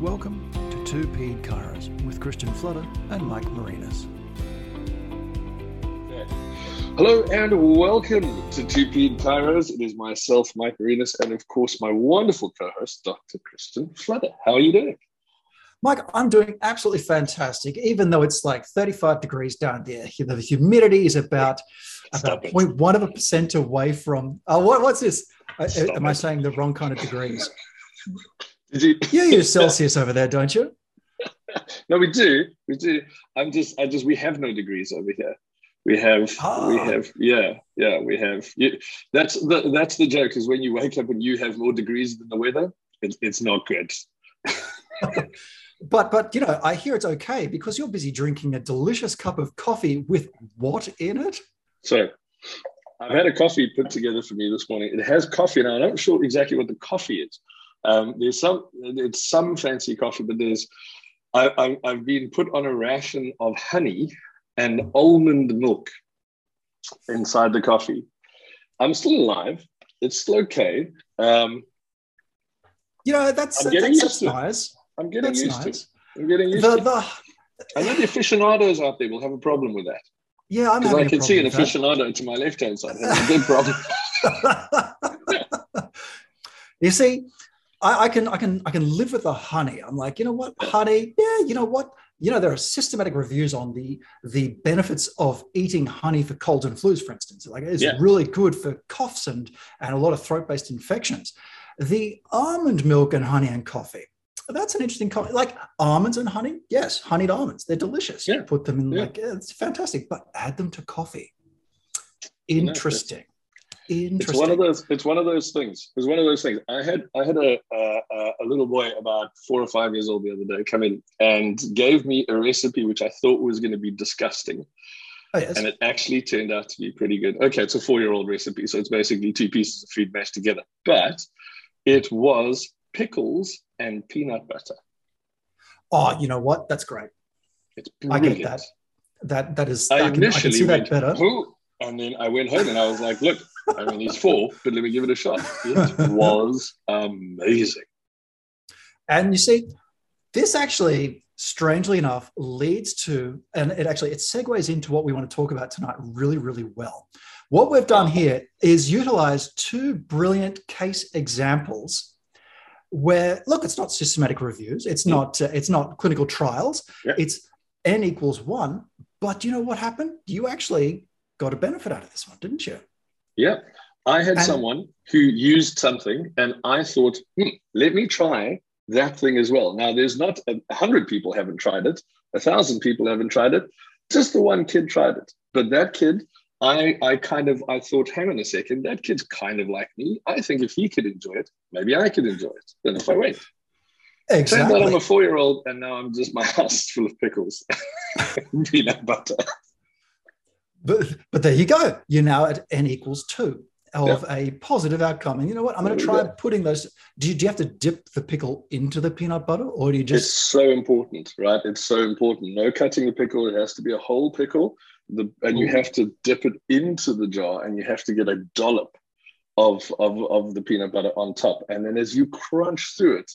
Welcome to 2P Kairos with Christian Flutter and Mike Marinas. Hello and welcome to 2P Kairos. It is myself, Mike Marinas, and of course my wonderful co-host, Dr. Christian Flutter. How are you doing? Mike, I'm doing absolutely fantastic, even though it's like 35 degrees down there. The humidity is about 0.1% away from... Oh, what's this? Am I saying the wrong kind of degrees? You use Celsius over there, don't you? No, we do. We do. We have no degrees over here. We have. That's the joke, is when you wake up and you have more degrees than the weather, it's not good. But you know, I hear it's okay because you're busy drinking a delicious cup of coffee with what in it? So I've had a coffee put together for me this morning. It has coffee, and I'm not sure exactly what the coffee is. It's some fancy coffee, but I've been put on a ration of honey and almond milk inside the coffee. I'm still alive. It's still okay. I'm getting used to it. I know the aficionados out there will have a problem with that. Yeah, I'm having a problem. I can see an aficionado to my left-hand side. That's a big problem. You see, I can live with the honey. I'm like, you know what, honey? Yeah, you know what? You know, there are systematic reviews on the benefits of eating honey for colds and flus, for instance. Like, it's really good for coughs and a lot of throat-based infections. The almond milk and honey and coffee, that's an interesting coffee. Like, almonds and honey, yes, honeyed almonds. They're delicious. Yeah. You put them in, it's fantastic. But add them to coffee. Interesting. It's one of those. It's one of those things. I had a little boy about 4 or 5 years old the other day come in and gave me a recipe which I thought was going to be disgusting, and it actually turned out to be pretty good. Okay, it's a 4-year-old recipe, so it's basically two pieces of food mashed together, but it was pickles and peanut butter. Oh, you know what? That's great. It's brilliant. I get that. That is. I can see that better. Ooh. And then I went home and I was like, look, I mean, he's 4, but let me give it a shot. It was amazing. And you see, this actually, strangely enough, leads to, and it segues into what we want to talk about tonight really, really well. What we've done here is utilize two brilliant case examples where, look, it's not systematic reviews. It's not clinical trials. Yeah. It's N=1. But you know what happened? You actually got a benefit out of this one, didn't you? Yeah. I had someone who used something and I thought, let me try that thing as well. Now, there's not 100 people haven't tried it. 1,000 people haven't tried it. Just the one kid tried it. But that kid, I thought, hang on a second, that kid's kind of like me. I think if he could enjoy it, maybe I could enjoy it. Then if I wait. Exactly. Turned out I'm a 4-year-old and now I'm just my house full of pickles. Peanut butter. But there you go. You're now at N=2 of a positive outcome. And you know what? I'm going to try putting those. Do you have to dip the pickle into the peanut butter, or do you just... It's so important, right? It's so important. No cutting the pickle. It has to be a whole pickle. And you have to dip it into the jar, and you have to get a dollop of the peanut butter on top. And then as you crunch through it,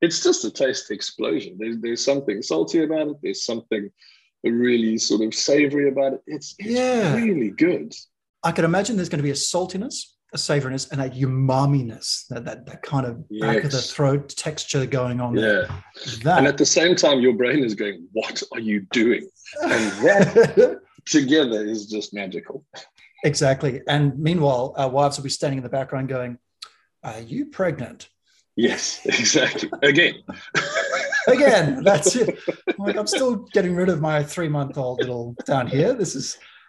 it's just a taste explosion. There's something salty about it. There's something really sort of savory about it. It's really good. I can imagine there's going to be a saltiness, a savoriness, and a umaminess, that kind of back of the throat texture going on there. And at the same time, your brain is going, what are you doing? And that together is just magical. Exactly. And meanwhile, our wives will be standing in the background going, are you pregnant? Yes, exactly. Again, that's it. Like, I'm still getting rid of my 3-month-old little down here.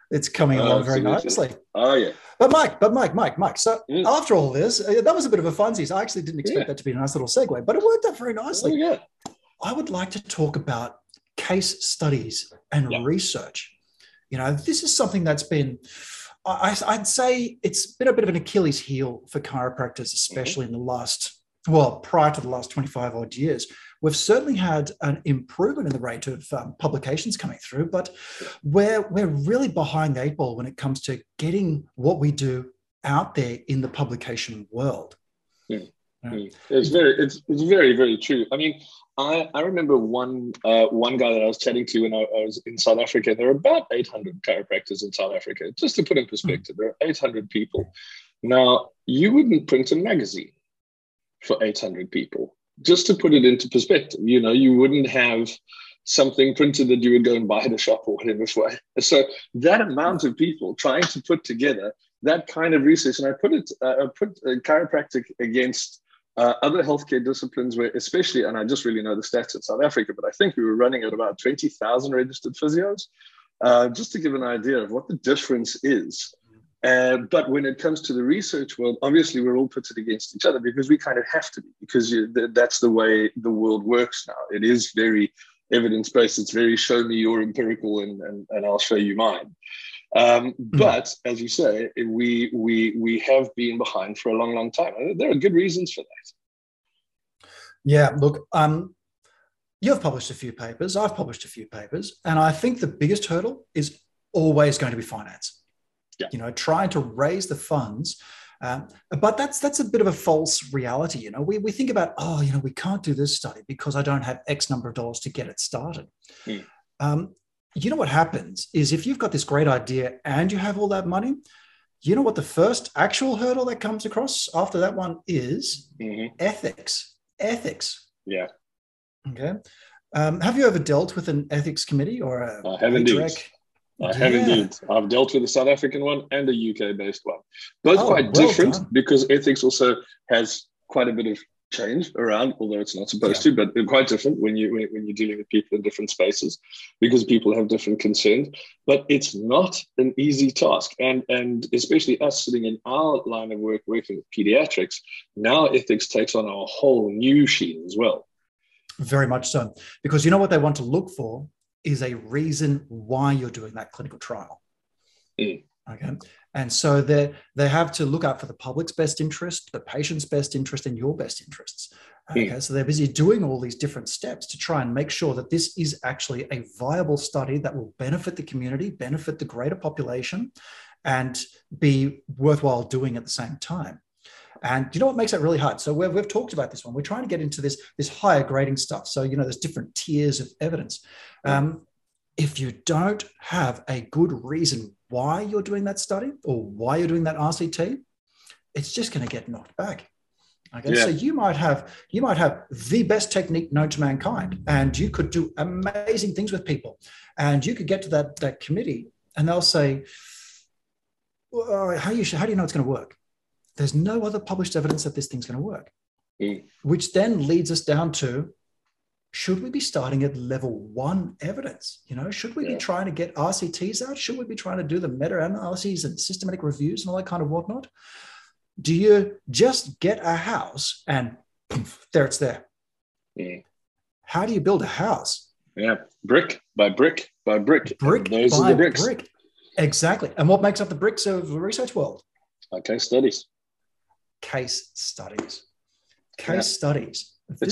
It's coming along very nicely. Oh, yeah. But Mike. So after all this, that was a bit of a funsies. I actually didn't expect that to be a nice little segue, but it worked out very nicely. Oh, yeah. I would like to talk about case studies and research. You know, this is something that's been... I'd say it's been a bit of an Achilles heel for chiropractors, especially in the prior to the last 25 odd years. We've certainly had an improvement in the rate of publications coming through, but we're really behind the 8 ball when it comes to getting what we do out there in the publication world. Yeah. Yeah. It's very, very true. I mean, I remember one guy that I was chatting to when I was in South Africa. There are about 800 chiropractors in South Africa. Just to put in perspective, there are 800 people. Now, you wouldn't print a magazine for 800 people. Just to put it into perspective, you know, you wouldn't have something printed that you would go and buy at a shop or whatever. So that amount of people trying to put together that kind of research, and I put chiropractic against other healthcare disciplines where especially, and I just really know the stats in South Africa, but I think we were running at about 20,000 registered physios, just to give an idea of what the difference is. But when it comes to the research world, obviously we're all pitted against each other because we kind of have to be, because that's the way the world works now. It is very evidence-based. It's very show me your empirical and I'll show you mine. But as you say, we have been behind for a long, long time. And there are good reasons for that. Yeah, look, you've published a few papers. I've published a few papers. And I think the biggest hurdle is always going to be finance. Yeah. You know, trying to raise the funds. But that's a bit of a false reality. You know, we think about, oh, you know, we can't do this study because I don't have X number of dollars to get it started. Mm. You know what happens is if you've got this great idea and you have all that money, you know what the first actual hurdle that comes across after that one is? Mm-hmm. Ethics. Yeah. Okay. Have you ever dealt with an ethics committee or a... I have indeed. I have indeed. I've dealt with a South African one and a UK-based one. Both quite different because ethics also has quite a bit of change around, although it's not supposed to, but quite different when you're dealing with people in different spaces because people have different concerns. But it's not an easy task. And especially us sitting in our line of work, working with pediatrics, now ethics takes on a whole new sheen as well. Very much so. Because you know what they want to look for? Is a reason why you're doing that clinical trial. Mm. Okay. And so they have to look out for the public's best interest, the patient's best interest, and your best interests. Okay. Mm. So they're busy doing all these different steps to try and make sure that this is actually a viable study that will benefit the community, benefit the greater population, and be worthwhile doing at the same time. And you know what makes that really hard? So we've talked about this one. We're trying to get into this higher grading stuff. So, you know, there's different tiers of evidence. If you don't have a good reason why you're doing that study or why you're doing that RCT, it's just going to get knocked back. Okay. Yeah. So you might have the best technique known to mankind, and you could do amazing things with people, and you could get to that committee and they'll say, well, how do you know it's going to work? There's no other published evidence that this thing's going to work, which then leads us down to, should we be starting at level one evidence? You know, should we be trying to get RCTs out? Should we be trying to do the meta-analyses and systematic reviews and all that kind of whatnot? Do you just get a house and poof, there it's there? Yeah. How do you build a house? Yeah, brick by brick by brick. Brick by brick. Exactly. And what makes up the bricks of the research world? Case studies. It's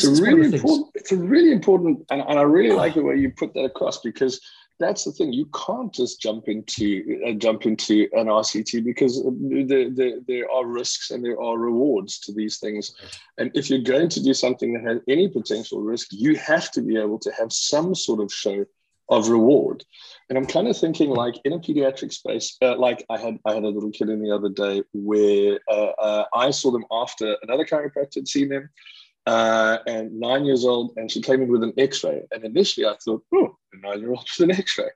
really important, and I really like the way you put that across, because that's the thing. You can't just jump into an RCT because there are risks and there are rewards to these things. And if you're going to do something that has any potential risk, you have to be able to have some sort of show of reward. And I'm kind of thinking, like, in a pediatric space, like I had a little kid in the other day where I saw them after another chiropractor had seen them, and 9 years old, and she came in with an x-ray. And initially I thought, oh, a 9-year-old with an x-ray.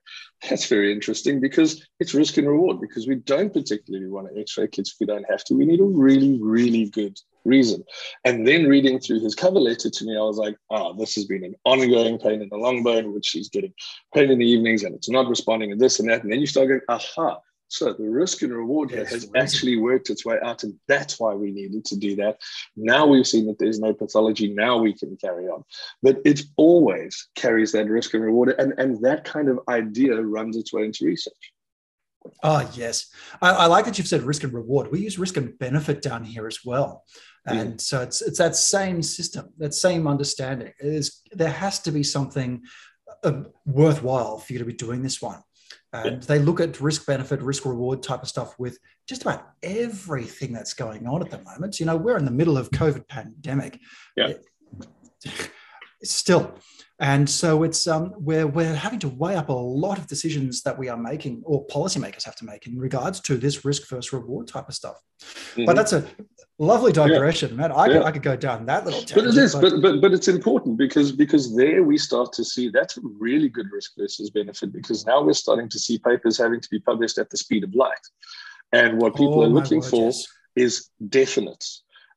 That's very interesting, because it's risk and reward, because we don't particularly want to x-ray kids if we don't have to. We need a really, really good reason. And then reading through his cover letter to me, I was like, this has been an ongoing pain in the long bone, which she's getting pain in the evenings and it's not responding and this and that. And then you start going, so the risk and reward here has actually worked its way out, and that's why we needed to do that. Now we've seen that there's no pathology. Now we can carry on. But it always carries that risk and reward, and that kind of idea runs its way into research. Oh, yes. I like that you've said risk and reward. We use risk and benefit down here as well. And so it's that same system, that same understanding. There has to be something worthwhile for you to be doing this one. They look at risk-benefit, risk-reward type of stuff with just about everything that's going on at the moment. You know, we're in the middle of COVID pandemic. Yeah. Still. And so it's we're having to weigh up a lot of decisions that we are making, or policymakers have to make, in regards to this risk versus reward type of stuff. Mm-hmm. But that's a lovely digression, Matt. I could go down that little tangent. But it is, but it's important because there we start to see that's really good risk versus benefit, because now we're starting to see papers having to be published at the speed of light, and what people are looking for is definite.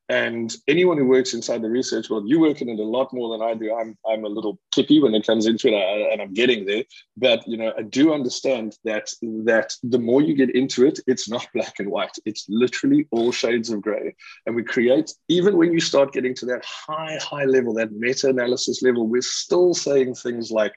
And anyone who works inside the research world, you work in it a lot more than I do. I'm a little kippy when it comes into it, and I'm getting there. But, you know, I do understand that the more you get into it, it's not black and white. It's literally all shades of gray. And we create, even when you start getting to that high level, that meta-analysis level, we're still saying things like,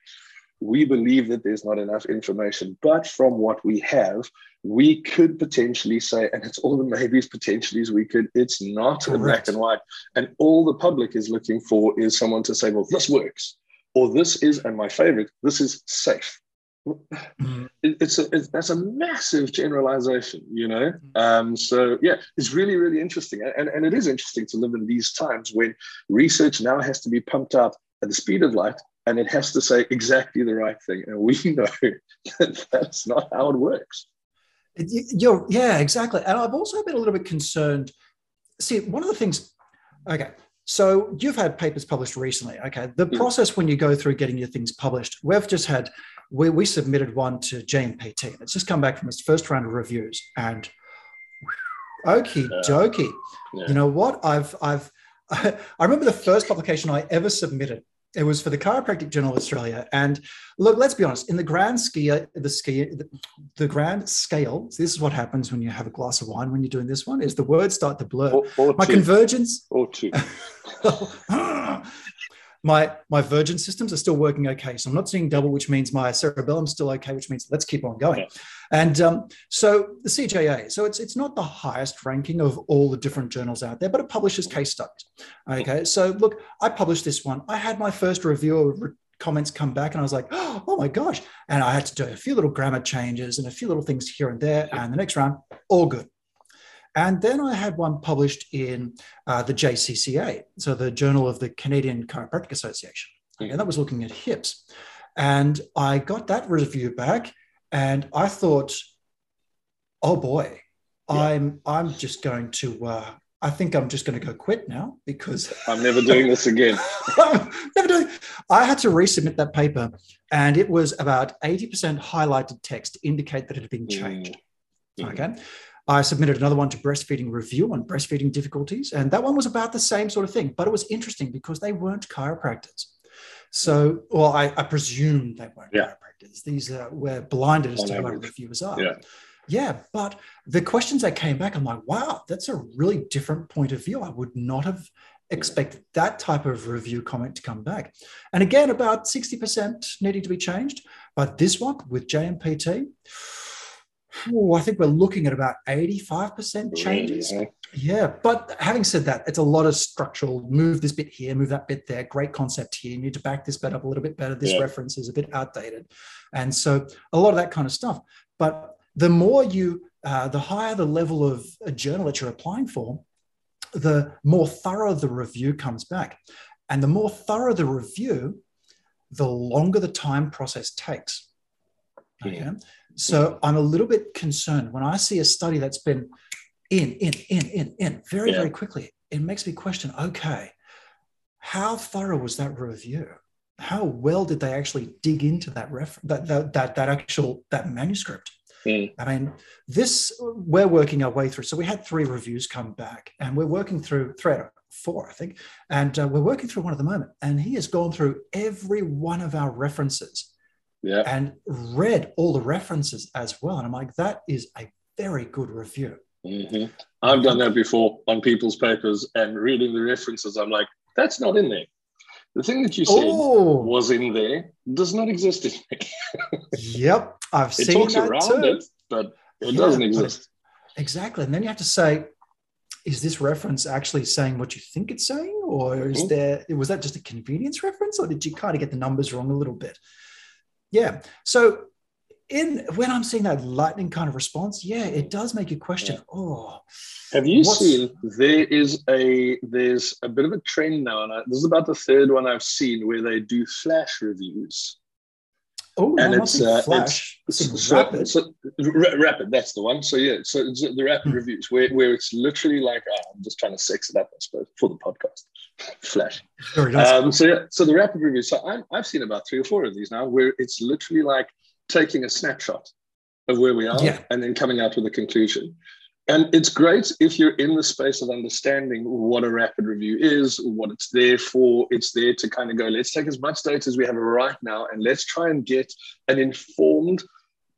we believe that there's not enough information, but from what we have, we could potentially say, and it's all the maybes, potentialies, we could, it's not correct. A black and white. And all the public is looking for is someone to say, well, this works, or this is, and my favorite, this is safe. Mm-hmm. That's a massive generalization, you know? Mm-hmm. So yeah, it's really, really interesting. And it is interesting to live in these times when research now has to be pumped out at the speed of light, and it has to say exactly the right thing. And we know that that's not how it works. Yeah, exactly. And I've also been a little bit concerned. See, one of the things, okay, so you've had papers published recently. Okay, the process when you go through getting your things published, we've just had, we submitted one to JMPT. And it's just come back from its first round of reviews. And okie dokie. Yeah. You know what? I remember the first publication I ever submitted. It was for the Chiropractic Journal of Australia. And look, let's be honest, in the grand scale, so this is what happens when you have a glass of wine when you're doing this one, is the words start to blur. My vergin systems are still working okay. So I'm not seeing double, which means my cerebellum's still okay, which means let's keep on going. Yeah. And so the CJA, so it's not the highest ranking of all the different journals out there, but it publishes case studies. Okay, so look, I published this one. I had my first reviewer comments come back and I was like, oh my gosh. And I had to do a few little grammar changes and a few little things here and there. And the next round, all good. And then I had one published in the JCCA, so the Journal of the Canadian Chiropractic Association. Okay, and that was looking at hips. And I got that review back and I thought, oh boy, yeah. I'm just going to, I think I'm just going to go quit now because... I'm never doing this again. I had to resubmit that paper and it was about 80% highlighted text to indicate that it had been changed. Mm. Okay. I submitted another one to Breastfeeding Review on breastfeeding difficulties. And that one was about the same sort of thing, but it was interesting because they weren't chiropractors. So, well, I presume they weren't chiropractors. These were blinded as to who our reviewers are. Yeah. Yeah, but the questions that came back, I'm like, wow, that's a really different point of view. I would not have expected that type of review comment to come back. And again, about 60% needing to be changed. But this one with JMPT... I think we're looking at about 85% changes. Really? Yeah, but having said that, it's a lot of structural, move this bit here, move that bit there, great concept here, you need to back this bit up a little bit better, this reference is a bit outdated. And so a lot of that kind of stuff. But the more the higher the level of a journal that you're applying for, the more thorough the review comes back. And the more thorough the review, the longer the time process takes. Okay. Yeah. So I'm a little bit concerned when I see a study that's been in very quickly. It makes me question, okay, how thorough was that review? How well did they actually dig into that that manuscript? Mm. I mean, we're working our way through. So we had 3 reviews come back and we're working through 3 out of 4, I think. And we're working through one at the moment and he has gone through every one of our references. Yeah. And read all the references as well. And I'm like, that is a very good review. Mm-hmm. I've done that before on people's papers and reading the references. I'm like, that's not in there. The thing that you said was in there does not exist in there. Yep. I've seen that too. It talks around it, but it doesn't exist. Exactly. And then you have to say, is this reference actually saying what you think it's saying? Or was that just a convenience reference? Or did you kind of get the numbers wrong a little bit? Yeah. So when I'm seeing that lightning kind of response, yeah, it does make you question. Yeah. Oh, have you seen there's a bit of a trend now, and this is about the third one I've seen, where they do flash reviews. Oh, and it's rapid. That's the one. So yeah, so it's the rapid reviews where it's literally like, oh, I'm just trying to sex it up, I suppose, for the podcast. Flash. So yeah, so the rapid reviews. So I've seen about 3 or 4 of these now, where it's literally like taking a snapshot of where we are, yeah, and then coming out with a conclusion. And it's great if you're in the space of understanding what a rapid review is, what it's there for. It's there to kind of go, let's take as much data as we have right now, and let's try and get an informed,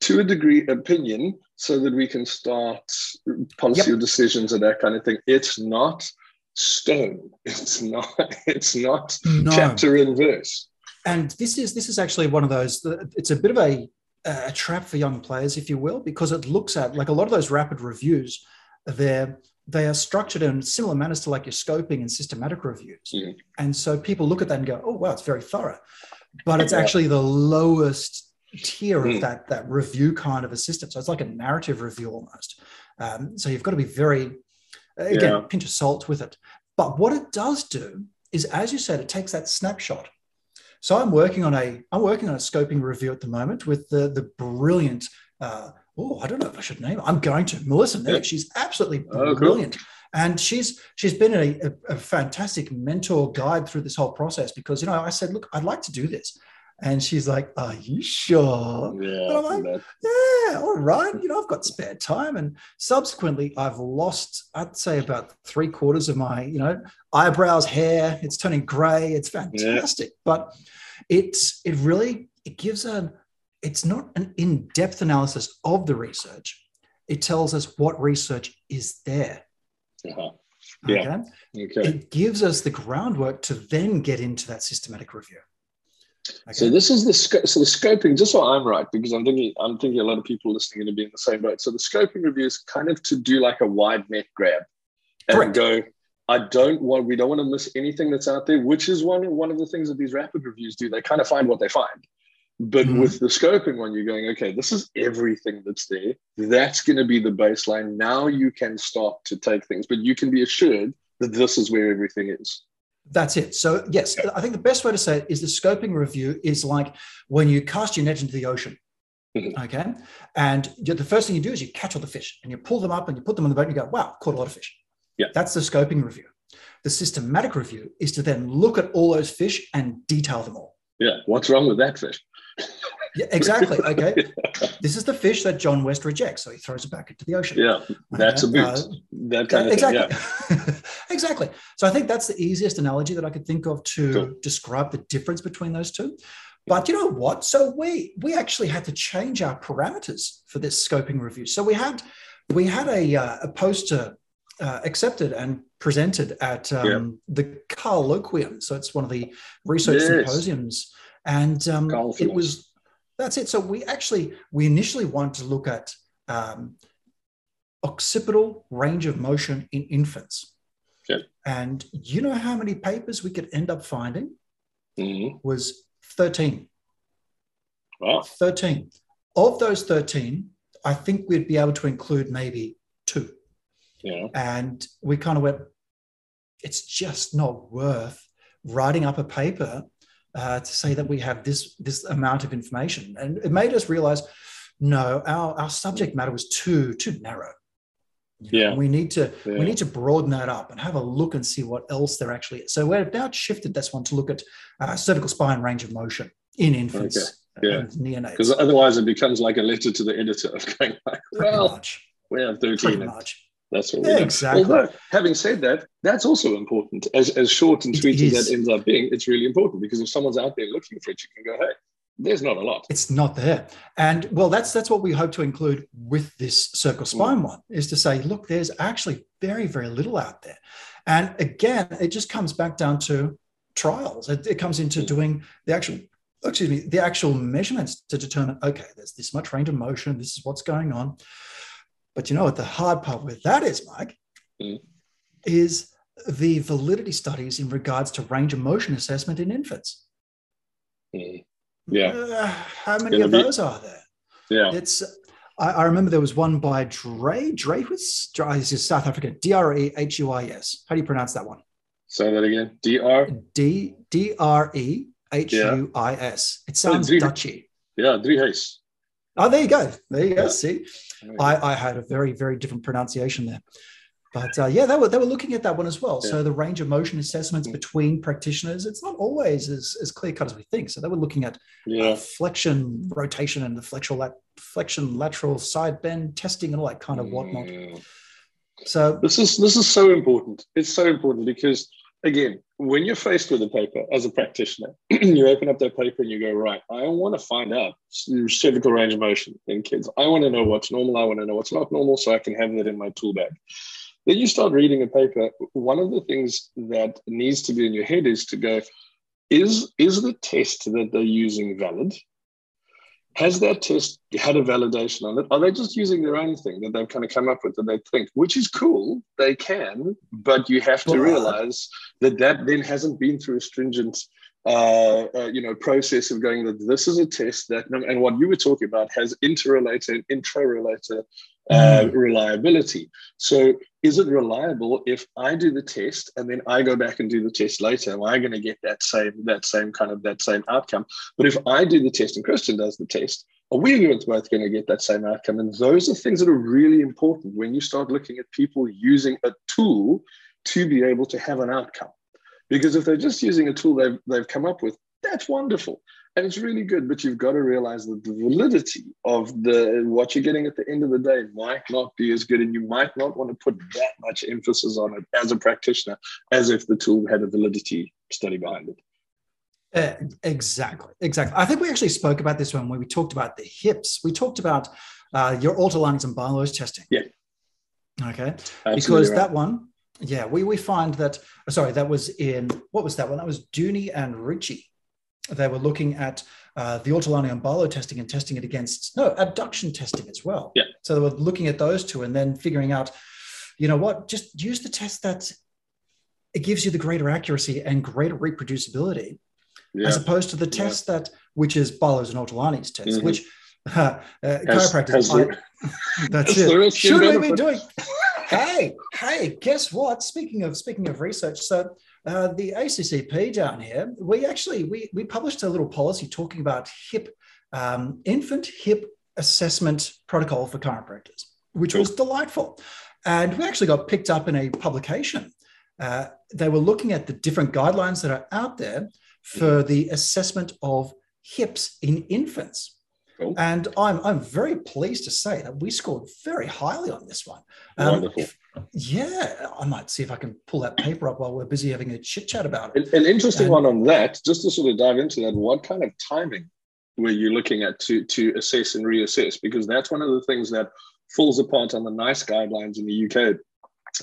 to a degree, opinion so that we can start policy, yep, decisions and that kind of thing. It's not stone. It's not no, chapter and verse. And this is actually one of those, it's a bit of a trap for young players, if you will, because it looks at, like, a lot of those rapid reviews, they are structured in similar manners to like your scoping and systematic reviews. Mm. And so people look at that and go, oh, wow, it's very thorough. But it's actually the lowest tier of that review kind of a system. So it's like a narrative review almost. So you've got to be very, again, pinch of salt with it. But what it does do is, as you said, it takes that snapshot. So I'm working on a scoping review at the moment with the brilliant, I don't know if I should name her. I'm going to, Melissa. Yeah. She's absolutely brilliant. Cool. And she's been a fantastic mentor guide through this whole process, because, you know, I said, look, I'd like to do this. And she's like, are you sure? Yeah, and I'm like, yeah, all right. You know, I've got spare time. And subsequently, I've lost, I'd say, about 3/4 of my, you know, eyebrows, hair. It's turning grey. It's fantastic. Yeah. But it's not an in-depth analysis of the research. It tells us what research is there. Uh-huh. Yeah. Okay. It gives us the groundwork to then get into that systematic review. Okay. So this is the scoping, just so I'm right, because I'm thinking a lot of people listening are going to be in the same boat. So the scoping review is kind of to do like a wide net grab and go, we don't want to miss anything that's out there, which is one of the things that these rapid reviews do. They kind of find what they find. But with the scoping one, you're going, okay, this is everything that's there. That's going to be the baseline. Now you can start to take things, but you can be assured that this is where everything is. That's it. So, yes, I think the best way to say it is the scoping review is like when you cast your net into the ocean, okay? And the first thing you do is you catch all the fish and you pull them up and you put them on the boat and you go, wow, caught a lot of fish. Yeah. That's the scoping review. The systematic review is to then look at all those fish and detail them all. Yeah, what's wrong with that fish? Yeah, exactly, okay. Yeah. This is the fish that John West rejects, so he throws it back into the ocean. Yeah, that's a boot. That kind of thing, yeah. Exactly. So I think that's the easiest analogy that I could think of to describe the difference between those two. But you know what? So we actually had to change our parameters for this scoping review. So we had a poster accepted and presented at the Colloquium. So it's one of the research symposiums. And that's it. So we initially wanted to look at occipital range of motion in infants. Okay. And you know how many papers we could end up finding? Mm-hmm. Was 13. Wow. 13. Of those 13, I think we'd be able to include maybe 2. Yeah. And we kind of went, it's just not worth writing up a paper to say that we have this amount of information. And it made us realize, no, our subject matter was too narrow. You know, we need to broaden that up and have a look and see what else there actually is. So we've now shifted this one to look at cervical spine range of motion in infants and neonates. Because otherwise it becomes like a letter to the editor of going like, well, we have 13. That's what we exactly. Although, having said that, that's also important. As short and sweet as that ends up being, it's really important, because if someone's out there looking for it, you can go, hey, there's not a lot. It's not there. And, well, that's what we hope to include with this cervical spine one, is to say, look, there's actually very, very little out there. And, again, it just comes back down to trials. It comes into doing the actual measurements to determine, okay, there's this much range of motion, this is what's going on. But you know what the hard part with that is, Mike, is the validity studies in regards to range of motion assessment in infants. How many of those are there? Yeah. It's, I remember there was one by Drehuis, this is South African, Drehuis. How do you pronounce that one? Say that again. Drehuis. It sounds Dutchy. Yeah, Drehuis. Oh, there you go. There you go. Yeah. See, I had a very, very different pronunciation there. But yeah, they were looking at that one as well. Yeah. So the range of motion assessments between practitioners, it's not always as clear-cut as we think. So they were looking at flexion, rotation, and the flexion, lateral side bend testing and all that kind of whatnot. So this is so important. It's so important because, again, when you're faced with a paper as a practitioner, you open up that paper and you go, right, I want to find out cervical range of motion in kids. I want to know what's normal. I want to know what's not normal so I can have that in my tool bag. Then you start reading a paper. One of the things that needs to be in your head is to go, is the test that they're using valid? Has that test had a validation on it? Are they just using their own thing that they've kind of come up with that they think, which is cool, they can, but you have to realize that that then hasn't been through a stringent process of going that this is a test that, and what you were talking about has interrelated, intra-related reliability. So is it reliable if I do the test and then I go back and do the test later? Am I going to get that same outcome? But if I do the test and Christian does the test, are we both going to get that same outcome? And those are things that are really important when you start looking at people using a tool to be able to have an outcome. Because if they're just using a tool they've come up with, that's wonderful. And it's really good, but you've got to realize that the validity of what you're getting at the end of the day might not be as good, and you might not want to put that much emphasis on it as a practitioner as if the tool had a validity study behind it. Exactly. I think we actually spoke about this one when we talked about the hips. We talked about your Ortolani's and Barlow's testing. Yeah. Okay. Absolutely because right. That one, yeah, we find that, sorry, that was in, what was that one? That was Dooney and Ricci. They were looking at the Ortolani and Barlow testing and testing it against, abduction testing as well. Yeah. So they were looking at those two and then figuring out, you know what, just use the test that it gives you the greater accuracy and greater reproducibility as opposed to the test that, which is Barlow's and Ortolani's test, which chiropractors, that's it. Should we be doing? Hey, guess what? Speaking of research, so the ACCP down here, we published a little policy talking about hip infant hip assessment protocol for chiropractors, which was delightful. And we actually got picked up in a publication. They were looking at the different guidelines that are out there for the assessment of hips in infants. Cool. And I'm very pleased to say that we scored very highly on this one. Wonderful. Yeah, I might see if I can pull that paper up while we're busy having a chit-chat about it. An interesting one on that, just to sort of dive into that, what kind of timing were you looking at to assess and reassess? Because that's one of the things that falls apart on the NICE guidelines in the UK.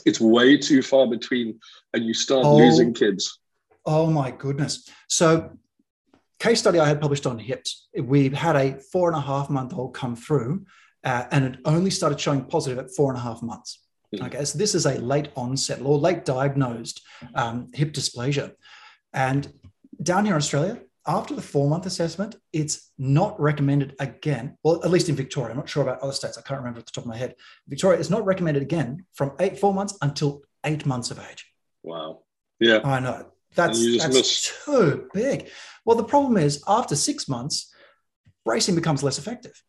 It's way too far between and you start losing kids. Oh, my goodness. So case study I had published on hips, we had a 4.5-month-old come through and it only started showing positive at 4.5 months. Okay, so this is a late onset or late diagnosed hip dysplasia. And down here in Australia, after the 4-month assessment, it's not recommended again. Well, at least in Victoria, I'm not sure about other states. I can't remember off the top of my head. Victoria is not recommended again from 4 months until 8 months of age. Wow. Yeah. I know. That's too big. Well, the problem is after 6 months, bracing becomes less effective.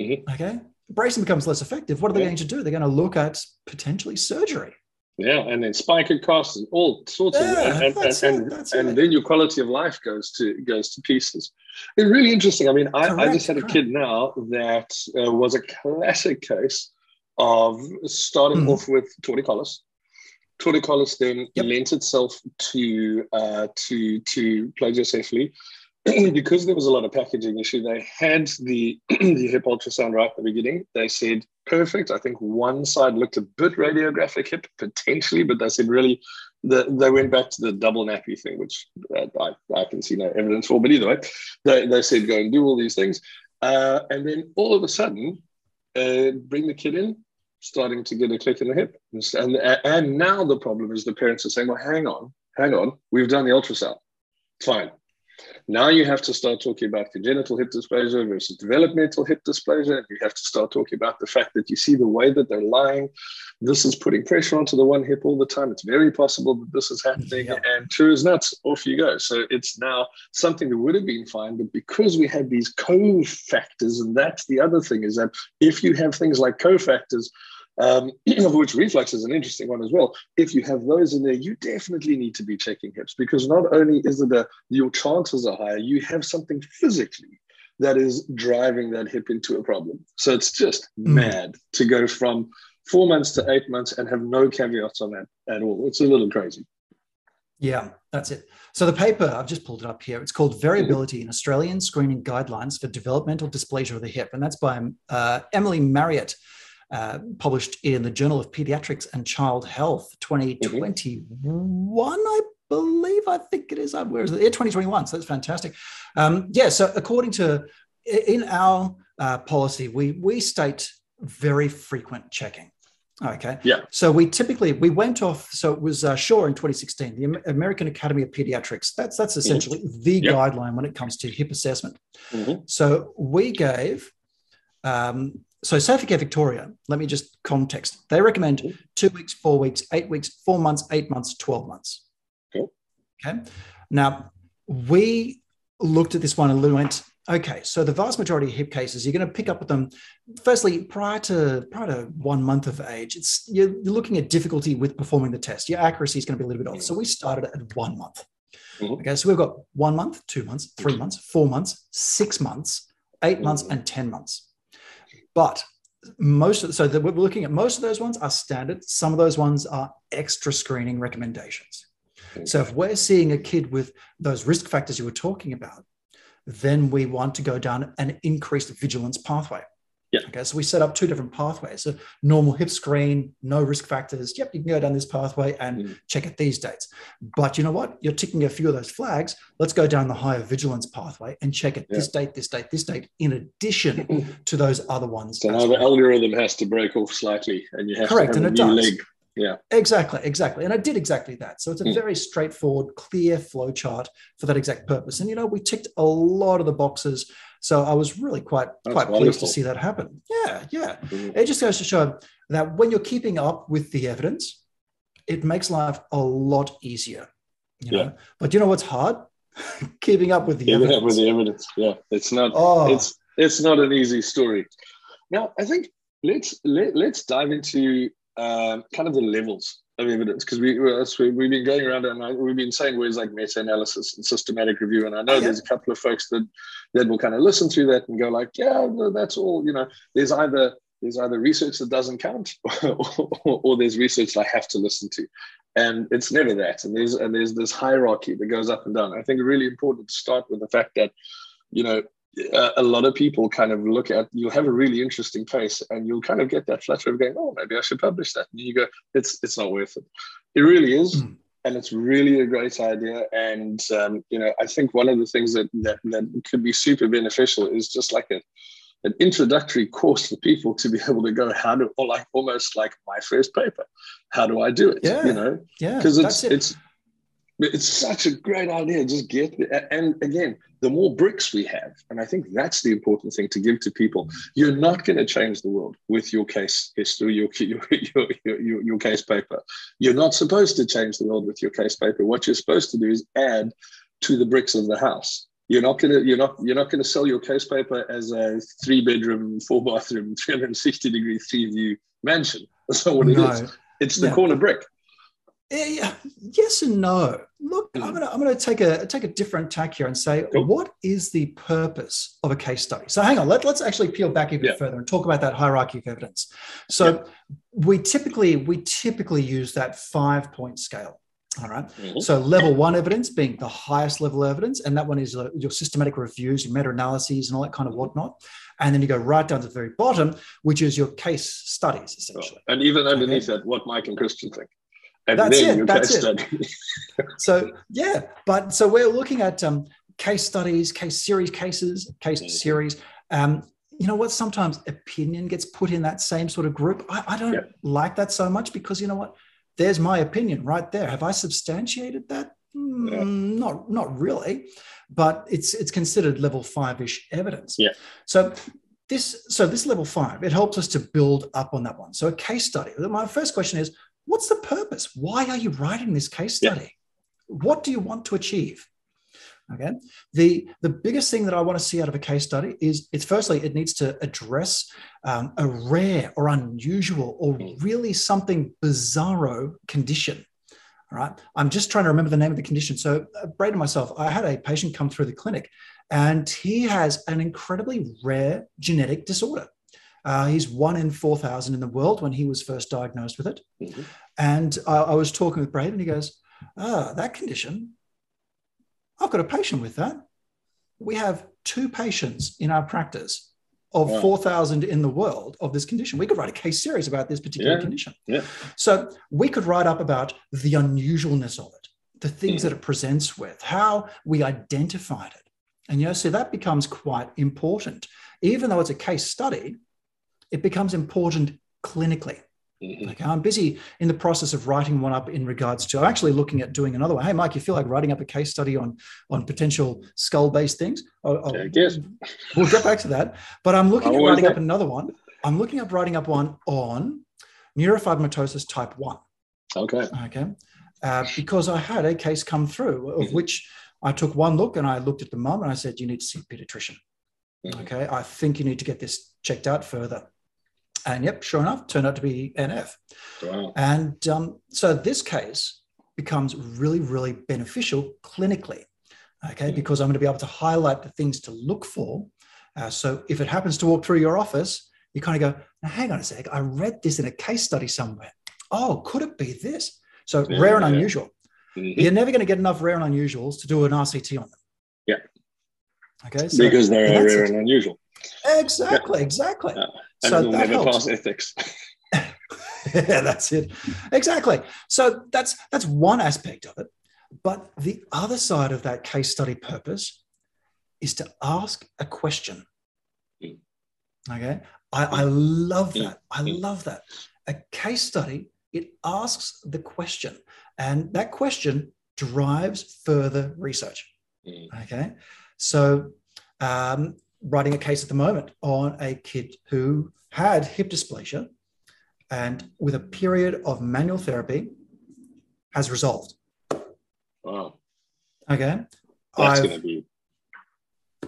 Mm-hmm. Okay. Bracing becomes less effective. What are they going to do? They're going to look at potentially surgery. Yeah, and then spike in costs and all sorts of, and then your quality of life goes to pieces. It's really interesting. I mean, I just had a kid now that was a classic case of starting off with torticollis. Torticollis then lent itself to plagiocephaly. Because there was a lot of packaging issue, they had the hip ultrasound right at the beginning. They said, perfect. I think one side looked a bit radiographic hip, potentially, but they said really, they went back to the double nappy thing, which I can see no evidence for. But either way, they said, go and do all these things. And then all of a sudden, bring the kid in, starting to get a click in the hip. And now the problem is the parents are saying, well, hang on. We've done the ultrasound. Fine. Now you have to start talking about congenital hip dysplasia versus developmental hip dysplasia. You have to start talking about the fact that you see the way that they're lying. This is putting pressure onto the one hip all the time. It's very possible that this is happening. Yeah. And true as nuts, off you go. So it's now something that would have been fine. But because we had these cofactors, and that's the other thing, is that if you have things like cofactors, of which reflux is an interesting one as well. If you have those in there, you definitely need to be checking hips, because not only is it your chances are higher, you have something physically that is driving that hip into a problem. So it's just mad to go from 4 months to 8 months and have no caveats on that at all. It's a little crazy. Yeah, that's it. So the paper, I've just pulled it up here. It's called Variability in Australian Screening Guidelines for Developmental Dysplasia of the Hip. And that's by Emily Marriott. Published in the Journal of Pediatrics and Child Health, 2021, I believe. I think it is. Where is it? Yeah, 2021. So that's fantastic. Yeah. So according to in our policy, we state very frequent checking. Okay. Yeah. So we typically, we went off, so it was Shaw in 2016, the American Academy of Pediatrics. That's essentially the guideline when it comes to hip assessment. So we gave, so Safe Care Victoria, let me just context. They recommend 2 weeks, 4 weeks, 8 weeks, 4 months, 8 months, 12 months. Okay. Now, we looked at this one and went, okay, so the vast majority of hip cases, you're going to pick up with them, firstly, prior to 1 month of age, you're looking at difficulty with performing the test. Your accuracy is going to be a little bit off. So we started at 1 month. Okay, so we've got 1 month, 2 months, 3 months, 4 months, 6 months, 8 months, and 10 months. But we're looking at most of those ones are standard. Some of those ones are extra screening recommendations. So if we're seeing a kid with those risk factors you were talking about, then we want to go down an increased vigilance pathway. Yeah. Okay. So we set up two different pathways. So normal hip screen, no risk factors. Yep. You can go down this pathway and check at these dates. But you know what? You're ticking a few of those flags. Let's go down the higher vigilance pathway and check at this date, this date, this date, in addition to those other ones. So now the algorithm has to break off slightly and you have to have a new leg. Yeah, exactly. And I did exactly that. So it's a very straightforward, clear flow chart for that exact purpose. And, you know, we ticked a lot of the boxes. So I was really quite pleased to see that happen. Yeah. It just goes to show that when you're keeping up with the evidence, it makes life a lot easier. You know? But you know what's hard? Keeping up with the evidence. Keeping up with the evidence, yeah. It's not an easy story. Now, I think let's dive into kind of the levels of evidence, because we've been going around and we've been saying words like meta-analysis and systematic review, and I know there's a couple of folks that will kind of listen to that and go like, yeah, no, that's all, you know, there's either research that doesn't count or there's research that I have to listen to, and it's never that, and there's this hierarchy that goes up and down. I think it's really important to start with the fact that, you know, a lot of people kind of look at, you'll have a really interesting case and you'll kind of get that flutter of going, oh, maybe I should publish that. And you go, it's not worth it. It really is. And it's really a great idea. And, you know, I think one of the things that could be super beneficial is just like an introductory course for people to be able to go, how do, or like almost like my first paper, how do I do it? Yeah. You know, because it's such a great idea. Just get there. And again, the more bricks we have, and I think that's the important thing to give to people. You're not going to change the world with your case history, your case paper. You're not supposed to change the world with your case paper. What you're supposed to do is add to the bricks of the house. You're not gonna sell your case paper as a 3-bedroom, 4-bathroom, 360-degree, 3-view mansion. That's not what it is. It's the corner brick. Yes and no. Look, I'm going to take a different tack here and say, what is the purpose of a case study? So hang on, let's actually peel back even further and talk about that hierarchy of evidence. So we typically use that 5-point scale. All right. So level 1 evidence being the highest level evidence. And that one is your systematic reviews, your meta-analyses and all that kind of whatnot. And then you go right down to the very bottom, which is your case studies, essentially. And even underneath that, what Mike and Christian think. And that's it. So, yeah. But so we're looking at case studies, case series. You know what? Sometimes opinion gets put in that same sort of group. I don't like that so much, because you know what? There's my opinion right there. Have I substantiated that? Yeah. Not really, but it's considered level 5-ish evidence. Yeah. So this level 5, it helps us to build up on that one. So a case study. My first question is, what's the purpose? Why are you writing this case study? Yeah. What do you want to achieve? Okay. The biggest thing that I want to see out of a case study is it needs to address a rare or unusual or really something bizarro condition. All right. I'm just trying to remember the name of the condition. So Braden and myself, I had a patient come through the clinic and he has an incredibly rare genetic disorder. He's 1 in 4,000 in the world when he was first diagnosed with it. Mm-hmm. And I was talking with Braden and he goes, that condition, I've got a patient with that. We have 2 patients in our practice of 4,000 in the world of this condition. We could write a case series about this particular condition. Yeah. So we could write up about the unusualness of it, the things that it presents with, how we identified it. And, so that becomes quite important. Even though it's a case study, it becomes important clinically. Okay, I'm busy in the process of writing one up in regards to, I'm actually looking at doing another one. Hey, Mike, you feel like writing up a case study on potential skull-based things? I guess. We'll get back to that. But I'm looking at writing up another one. I'm looking at writing up one on neurofibromatosis type 1. Okay. Okay. Because I had a case come through of which I took one look and I looked at the mum and I said, you need to see a pediatrician. Okay. I think you need to get this checked out further. And yep, sure enough, turned out to be NF. Wow. And so this case becomes really, really beneficial clinically, okay, because I'm going to be able to highlight the things to look for. So if it happens to walk through your office, you kind of go, now, hang on a sec, I read this in a case study somewhere. Oh, could it be this? So rare and unusual. Mm-hmm. You're never going to get enough rare and unusuals to do an RCT on them. Yeah. Okay. So, because they're rare and unusual. Exactly, exactly. And so that never pass ethics. Yeah, that's it. Exactly. So that's one aspect of it. But the other side of that case study purpose is to ask a question. Okay. I love that. I love that. A case study, it asks the question. And that question drives further research. Okay. So writing a case at the moment on a kid who had hip dysplasia and with a period of manual therapy has resolved. Wow. Okay. That's going to be.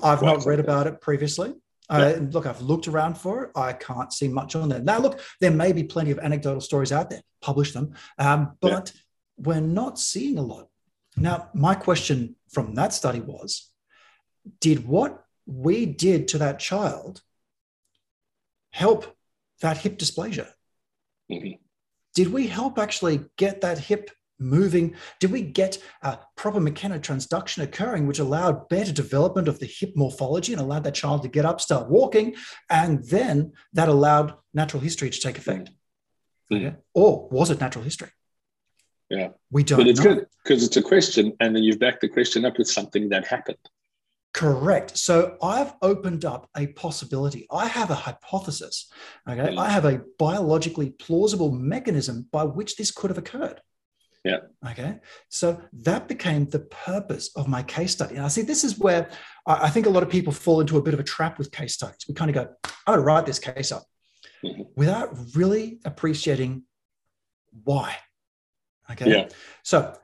I've not read about it previously. Yeah. Look, I've looked around for it. I can't see much on there. Now, look, there may be plenty of anecdotal stories out there. Publish them. But we're not seeing a lot. Now, my question from that study was, did what we did to that child help that hip dysplasia? Mm-hmm. Did we help actually get that hip moving? Did we get a proper mechanotransduction occurring, which allowed better development of the hip morphology and allowed that child to get up, start walking, and then that allowed natural history to take effect? Mm-hmm. Okay. Or was it natural history? Yeah. We don't know. But it's good because it's a question, and then you've backed the question up with something that happened. Correct. So I've opened up a possibility. I have a hypothesis. Okay. I have a biologically plausible mechanism by which this could have occurred. Yeah. Okay. So that became the purpose of my case study. And I see this is where I think a lot of people fall into a bit of a trap with case studies. We kind of go, I'm going to write this case up without really appreciating why. Okay. Yeah. So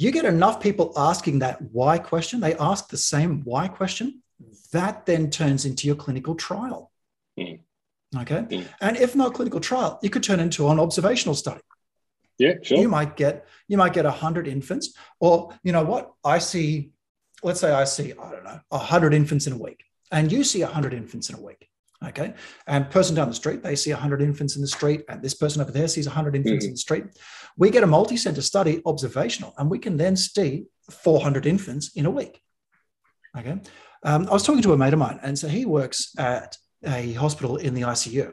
you get enough people asking that why question, they ask the same why question, that then turns into your clinical trial. Mm. Okay? Mm. And if not clinical trial, you could turn into an observational study. Yeah, sure. You might get 100 infants, or you know what? I see, I don't know, 100 infants in a week, and you see 100 infants in a week. Okay. And person down the street, they see 100 infants in the street. And this person over there sees 100 infants in the street. We get a multi-center study, observational, and we can then see 400 infants in a week. Okay. I was talking to a mate of mine, and so he works at a hospital in the ICU.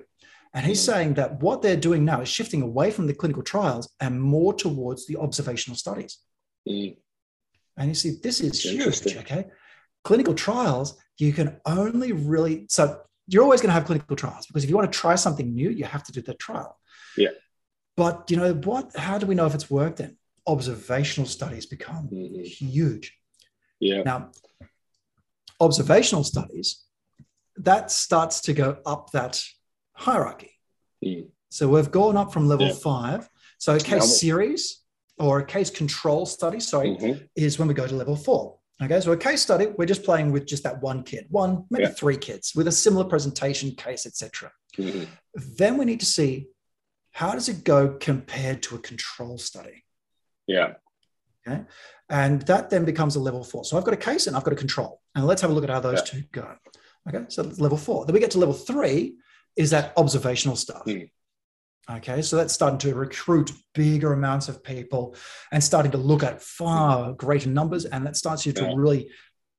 And he's saying that what they're doing now is shifting away from the clinical trials and more towards the observational studies. Mm. And you see, this is huge. Okay. Clinical trials, you can only really, so you're always going to have clinical trials because if you want to try something new, you have to do that trial. Yeah. But you know what? How do we know if it's worked then? observational studies become huge. Yeah. Now, observational studies, that starts to go up that hierarchy. Mm. So we've gone up from level 5. So a case series or a case control study, is when we go to level 4. Okay, so a case study, we're just playing with just that one kid, maybe 3 kids with a similar presentation, case, etc. Mm-hmm. Then we need to see how does it go compared to a control study. Yeah. Okay, and that then becomes a level 4. So I've got a case and I've got a control, and let's have a look at how those two go. Okay, so level 4. Then we get to level 3 is that observational stuff. Mm. Okay, so that's starting to recruit bigger amounts of people and starting to look at far greater numbers, and that starts you to really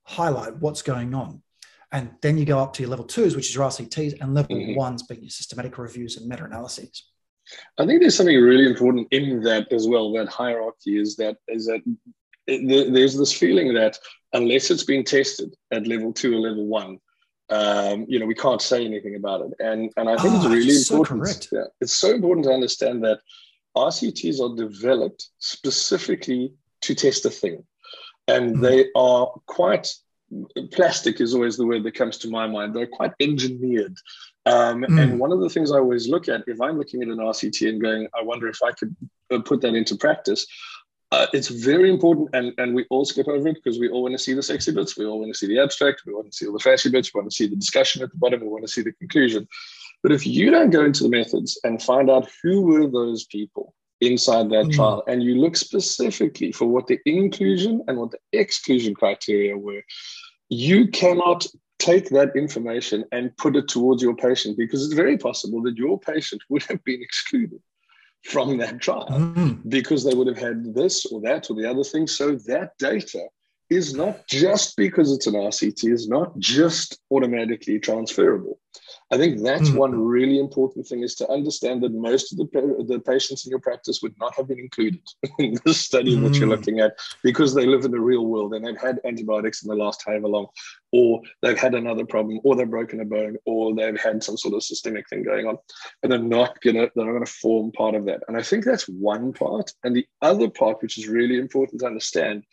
highlight what's going on. And then you go up to your level 2s, which is your RCTs, and level 1s being your systematic reviews and meta-analyses. I think there's something really important in that as well, that hierarchy, is that there's this feeling that unless it's been tested at level 2 or level 1, we can't say anything about it. And I think it's really important. So it's so important to understand that RCTs are developed specifically to test a thing. And they are quite, plastic is always the word that comes to my mind. They're quite engineered. And one of the things I always look at, if I'm looking at an RCT and going, I wonder if I could put that into practice, it's very important, and we all skip over it because we all want to see the sexy bits, we all want to see the abstract, we want to see all the flashy bits, we want to see the discussion at the bottom, we want to see the conclusion. But if you don't go into the methods and find out who were those people inside that trial, and you look specifically for what the inclusion and what the exclusion criteria were, you cannot take that information and put it towards your patient, because it's very possible that your patient would have been excluded from that trial because they would have had this or that or the other thing. So that data is not just because it's an RCT, is not just automatically transferable. I think that's one really important thing, is to understand that most of the patients in your practice would not have been included in this study that you're looking at, because they live in the real world and they've had antibiotics in the last however long, or they've had another problem, or they've broken a bone, or they've had some sort of systemic thing going on, and they're not going to form part of that. And I think that's one part. And the other part, which is really important to understand,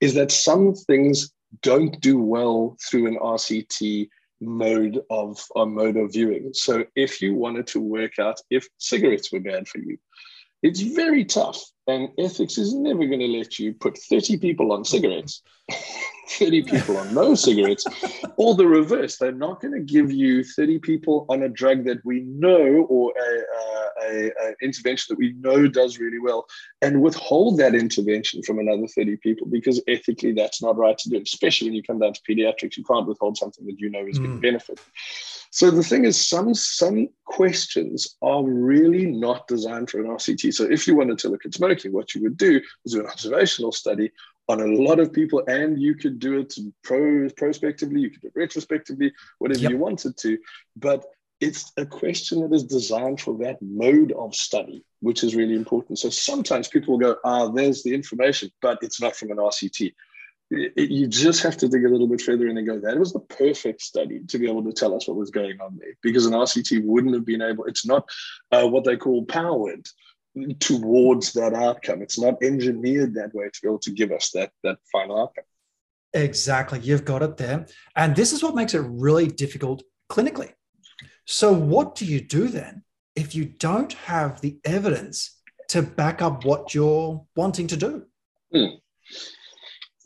is that some things don't do well through an RCT mode of viewing. So if you wanted to work out if cigarettes were bad for you, it's very tough, and ethics is never going to let you put 30 people on cigarettes, 30 people on no cigarettes, or the reverse. They're not going to give you 30 people on a drug that we know, or an intervention that we know does really well, and withhold that intervention from another 30 people, because ethically that's not right to do, especially when you come down to pediatrics. You can't withhold something that you know is going to benefit. So the thing is, some questions are really not designed for an RCT. So if you wanted to look at smoking, what you would do is do an observational study on a lot of people, and you could do it prospectively, you could do it retrospectively, whatever you wanted to. But it's a question that is designed for that mode of study, which is really important. So sometimes people will go, there's the information, but it's not from an RCT. You just have to dig a little bit further in and go, that was the perfect study to be able to tell us what was going on there, because an RCT wouldn't have been able, it's not what they call powered towards that outcome. It's not engineered that way to be able to give us that final outcome. Exactly. You've got it there. And this is what makes it really difficult clinically. So what do you do then if you don't have the evidence to back up what you're wanting to do?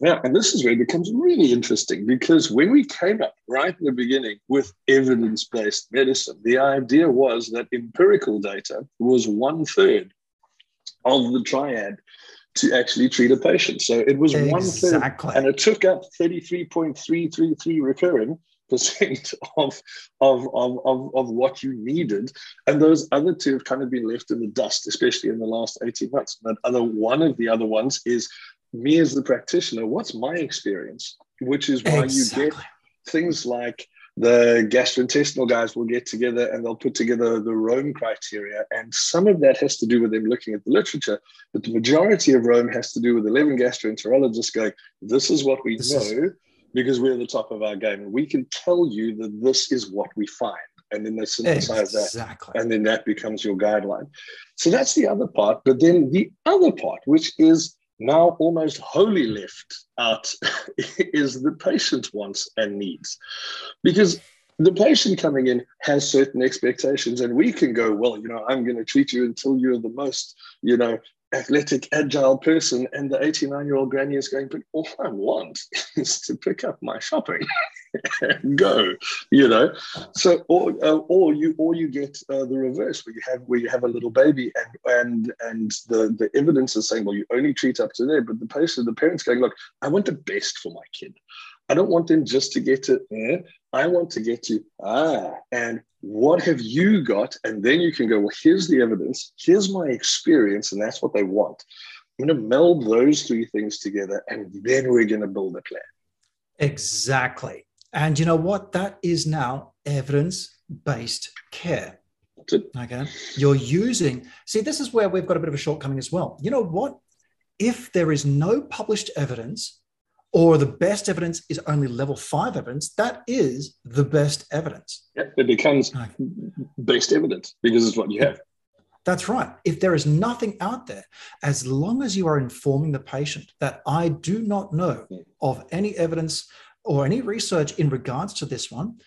Yeah, and this is where it becomes really interesting, because when we came up right in the beginning with evidence-based medicine, the idea was that empirical data was 1/3 of the triad to actually treat a patient. So it was 1/3, and it took up 33.333 recurring percent of what you needed, and those other two have kind of been left in the dust, especially in the last 18 months. But one of the other ones is, me as the practitioner, what's my experience? Which is why you get things like the gastrointestinal guys will get together and they'll put together the Rome criteria. And some of that has to do with them looking at the literature, but the majority of Rome has to do with 11 gastroenterologists going, this is what we know because we're at the top of our game. And we can tell you that this is what we find. and then they synthesize that. Exactly. And then that becomes your guideline. So that's the other part. But then the other part, which is now almost wholly left out, is the patient's wants and needs. Because the patient coming in has certain expectations, and we can go, well, you know, I'm going to treat you until you're the most, you know, athletic, agile person, and the 89-year-old granny is going, but all I want is to pick up my shopping and go, you know. So, or you get the reverse, where you have a little baby, and the evidence is saying, well, you only treat up to there, but the patient, the parents, going, look, I want the best for my kid. I don't want them just to get to, I want to get to, and what have you got? And then you can go, well, here's the evidence, here's my experience, and that's what they want. I'm going to meld those three things together, and then we're going to build a plan. Exactly. And you know what? That is now evidence-based care. Okay. You're using, see, this is where we've got a bit of a shortcoming as well. You know what? If there is no published evidence, or the best evidence is only level 5 evidence, that is the best evidence. Yep, it becomes best evidence because it's what you have. That's right. If there is nothing out there, as long as you are informing the patient that I do not know of any evidence or any research in regards to this one,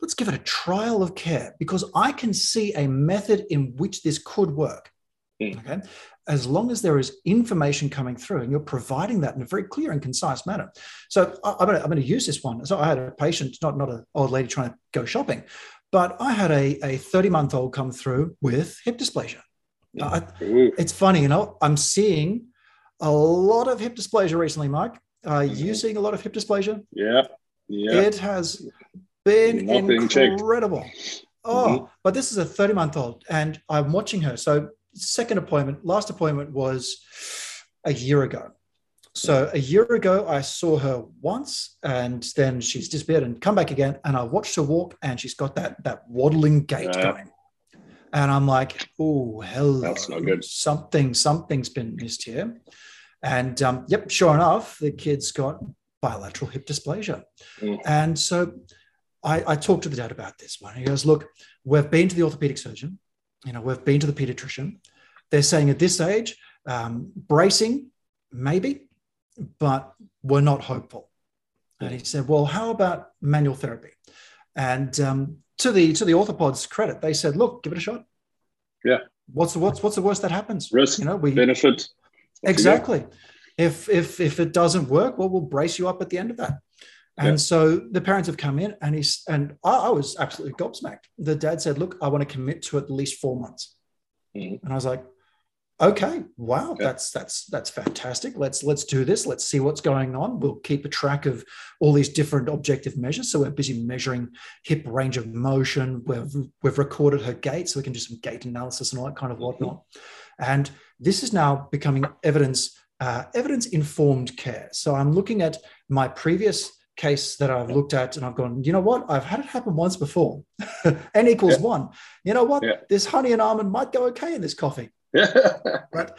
let's give it a trial of care because I can see a method in which this could work. Okay. As long as there is information coming through and you're providing that in a very clear and concise manner. So I'm going to use this one. So I had a patient, not an old lady trying to go shopping, but I had a 30-month-old come through with hip dysplasia. It's funny, you know, I'm seeing a lot of hip dysplasia recently, Mike. You seeing a lot of hip dysplasia? Yeah. It has been incredible. But this is a 30-month-old and I'm watching her. So last appointment was a year ago. So a year ago, I saw her once and then she's disappeared and come back again. And I watched her walk and she's got that waddling gait going. And I'm like, oh, hello. That's not good. Something's been missed here. And sure enough, the kid's got bilateral hip dysplasia. And so I talked to the dad about this one. He goes, look, we've been to the orthopedic surgeon. You know, we've been to the pediatrician. They're saying at this age, bracing, maybe, but we're not hopeful. And he said, well, how about manual therapy? And to the orthopod's credit, they said, look, give it a shot. Yeah. What's the worst that happens? Risk, you know, benefit. Exactly. Yeah. If it doesn't work, well, we'll brace you up at the end of that. And so the parents have come in and I was absolutely gobsmacked. The dad said, look, I want to commit to at least 4 months. And I was like, okay, wow, that's fantastic. Let's do this. Let's see what's going on. We'll keep a track of all these different objective measures. So we're busy measuring hip range of motion. We've recorded her gait so we can do some gait analysis and all that kind of whatnot. And this is now becoming evidence-informed care. So I'm looking at my previous case that I've looked at and I've gone, you know what? I've had it happen once before. N equals 1. You know what? Yeah. This honey and almond might go okay in this coffee. Right?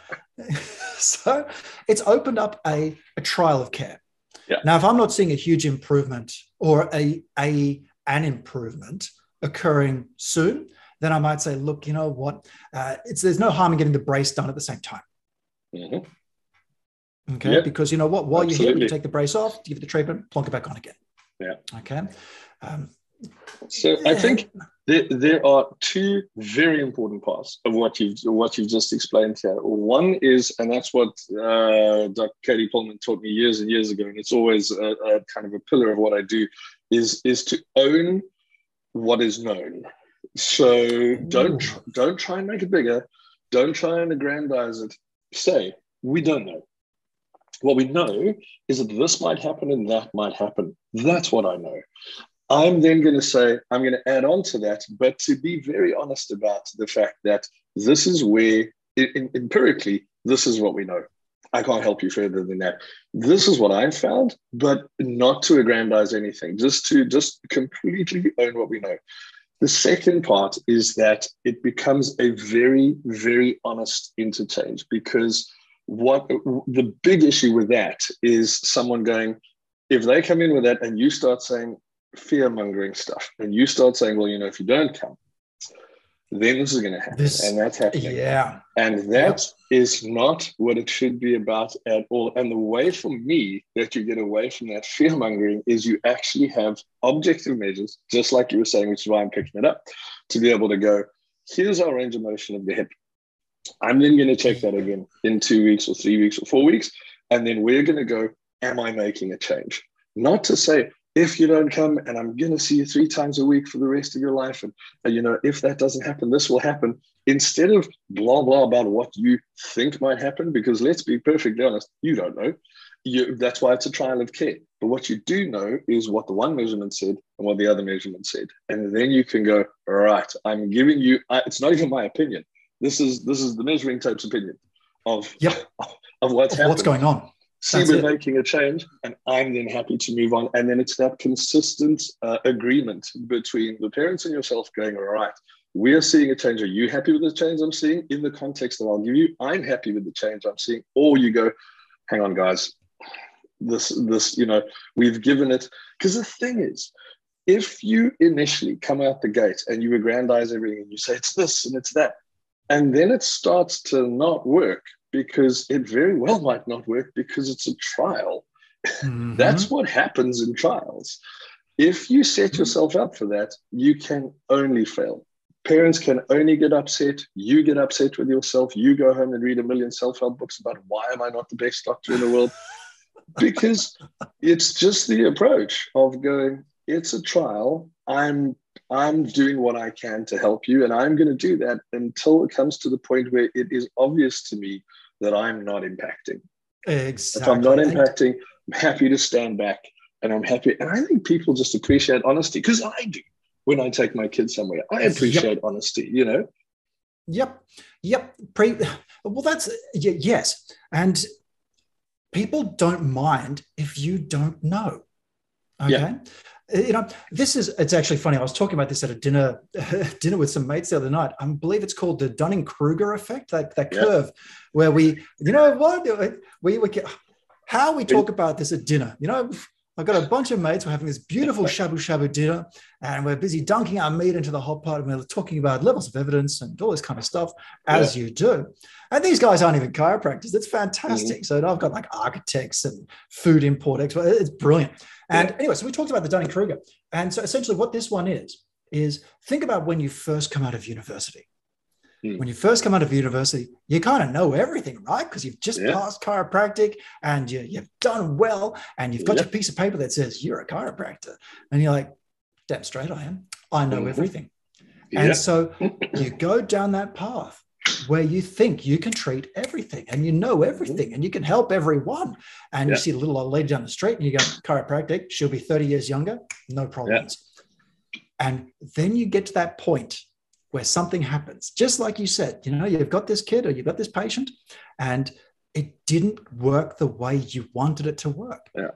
So it's opened up a trial of care. Yeah. Now, if I'm not seeing a huge improvement or an improvement occurring soon, then I might say, look, you know what? There's no harm in getting the brace done at the same time. Mm-hmm. Okay, because you know what? While you're here, you take the brace off, give it the treatment, plonk it back on again. Yeah. Okay. I think there are two very important parts of what you've just explained here. One is, and that's what Dr. Katie Pullman taught me years and years ago, and it's always a kind of a pillar of what I do, is to own what is known. So don't try and make it bigger. Don't try and aggrandize it. Say, we don't know. What we know is that this might happen and that might happen. That's what I know. I'm then going to say, I'm going to add on to that, but to be very honest about the fact that this is where, empirically, this is what we know. I can't help you further than that. This is what I found, but not to aggrandize anything, just to completely own what we know. The second part is that it becomes a very, very honest interchange because what the big issue with that is someone going, if they come in with that and you start saying, fear-mongering stuff, and you start saying, well, you know, if you don't come, then this is going to happen, and that's happening. Yeah. And that is not what it should be about at all. And the way for me that you get away from that fear-mongering is you actually have objective measures, just like you were saying, which is why I'm picking it up, to be able to go, here's our range of motion of the hip. I'm then going to check that again in 2 weeks or 3 weeks or 4 weeks, and then we're going to go, am I making a change? Not to say, if you don't come and I'm going to see you 3 times a week for the rest of your life, and, you know, if that doesn't happen, this will happen. Instead of blah, blah about what you think might happen, because let's be perfectly honest, you don't know. That's why it's a trial of care. But what you do know is what the one measurement said and what the other measurement said. And then you can go, all right, I'm giving you, it's not even my opinion. This is the measuring tape's opinion of what's going on. See, we're making a change, and I'm then happy to move on. And then it's that consistent agreement between the parents and yourself going, all right, we are seeing a change. Are you happy with the change I'm seeing? In the context that I'll give you, I'm happy with the change I'm seeing. Or you go, hang on, guys, this, you know, we've given it. Because the thing is, if you initially come out the gate and you aggrandize everything and you say it's this and it's that, and then it starts to not work, because it very well might not work because it's a trial. Mm-hmm. That's what happens in trials. If you set yourself up for that, you can only fail. Parents can only get upset. You get upset with yourself. You go home and read a million self-help books about why am I not the best doctor in the world? Because it's just the approach of going, it's a trial. I'm doing what I can to help you, and I'm going to do that until it comes to the point where it is obvious to me that I'm not impacting. Exactly. If I'm not impacting, I'm happy to stand back, and I'm happy. And I think people just appreciate honesty, because I do when I take my kids somewhere. I appreciate honesty, you know? Yep. Well, that's, yes. And people don't mind if you don't know. Okay. Yeah. You know, it's actually funny. I was talking about this at a dinner with some mates the other night. I believe it's called the Dunning-Kruger effect, that curve where we, you know what, we how we talk about this at dinner. You know, I've got a bunch of mates. We're having this beautiful shabu-shabu dinner, and we're busy dunking our meat into the hot pot, and we're talking about levels of evidence and all this kind of stuff, as you do. And these guys aren't even chiropractors. It's fantastic. Mm-hmm. So I've got like architects and food import experts. It's brilliant. And anyway, so we talked about the Dunning-Kruger. And so essentially what this one is think about when you first come out of university. Mm. When you first come out of university, you kind of know everything, right? Because you've just passed chiropractic, and you've done well, and you've got your piece of paper that says you're a chiropractor. And you're like, damn straight I am. I know everything. Yeah. And so you go down that path where you think you can treat everything, and you know everything, and you can help everyone. And you see the little old lady down the street and you go, chiropractic, she'll be 30 years younger, no problems. Yeah. And then you get to that point where something happens. Just like you said, you know, you've got this kid or you've got this patient and it didn't work the way you wanted it to work. Yeah.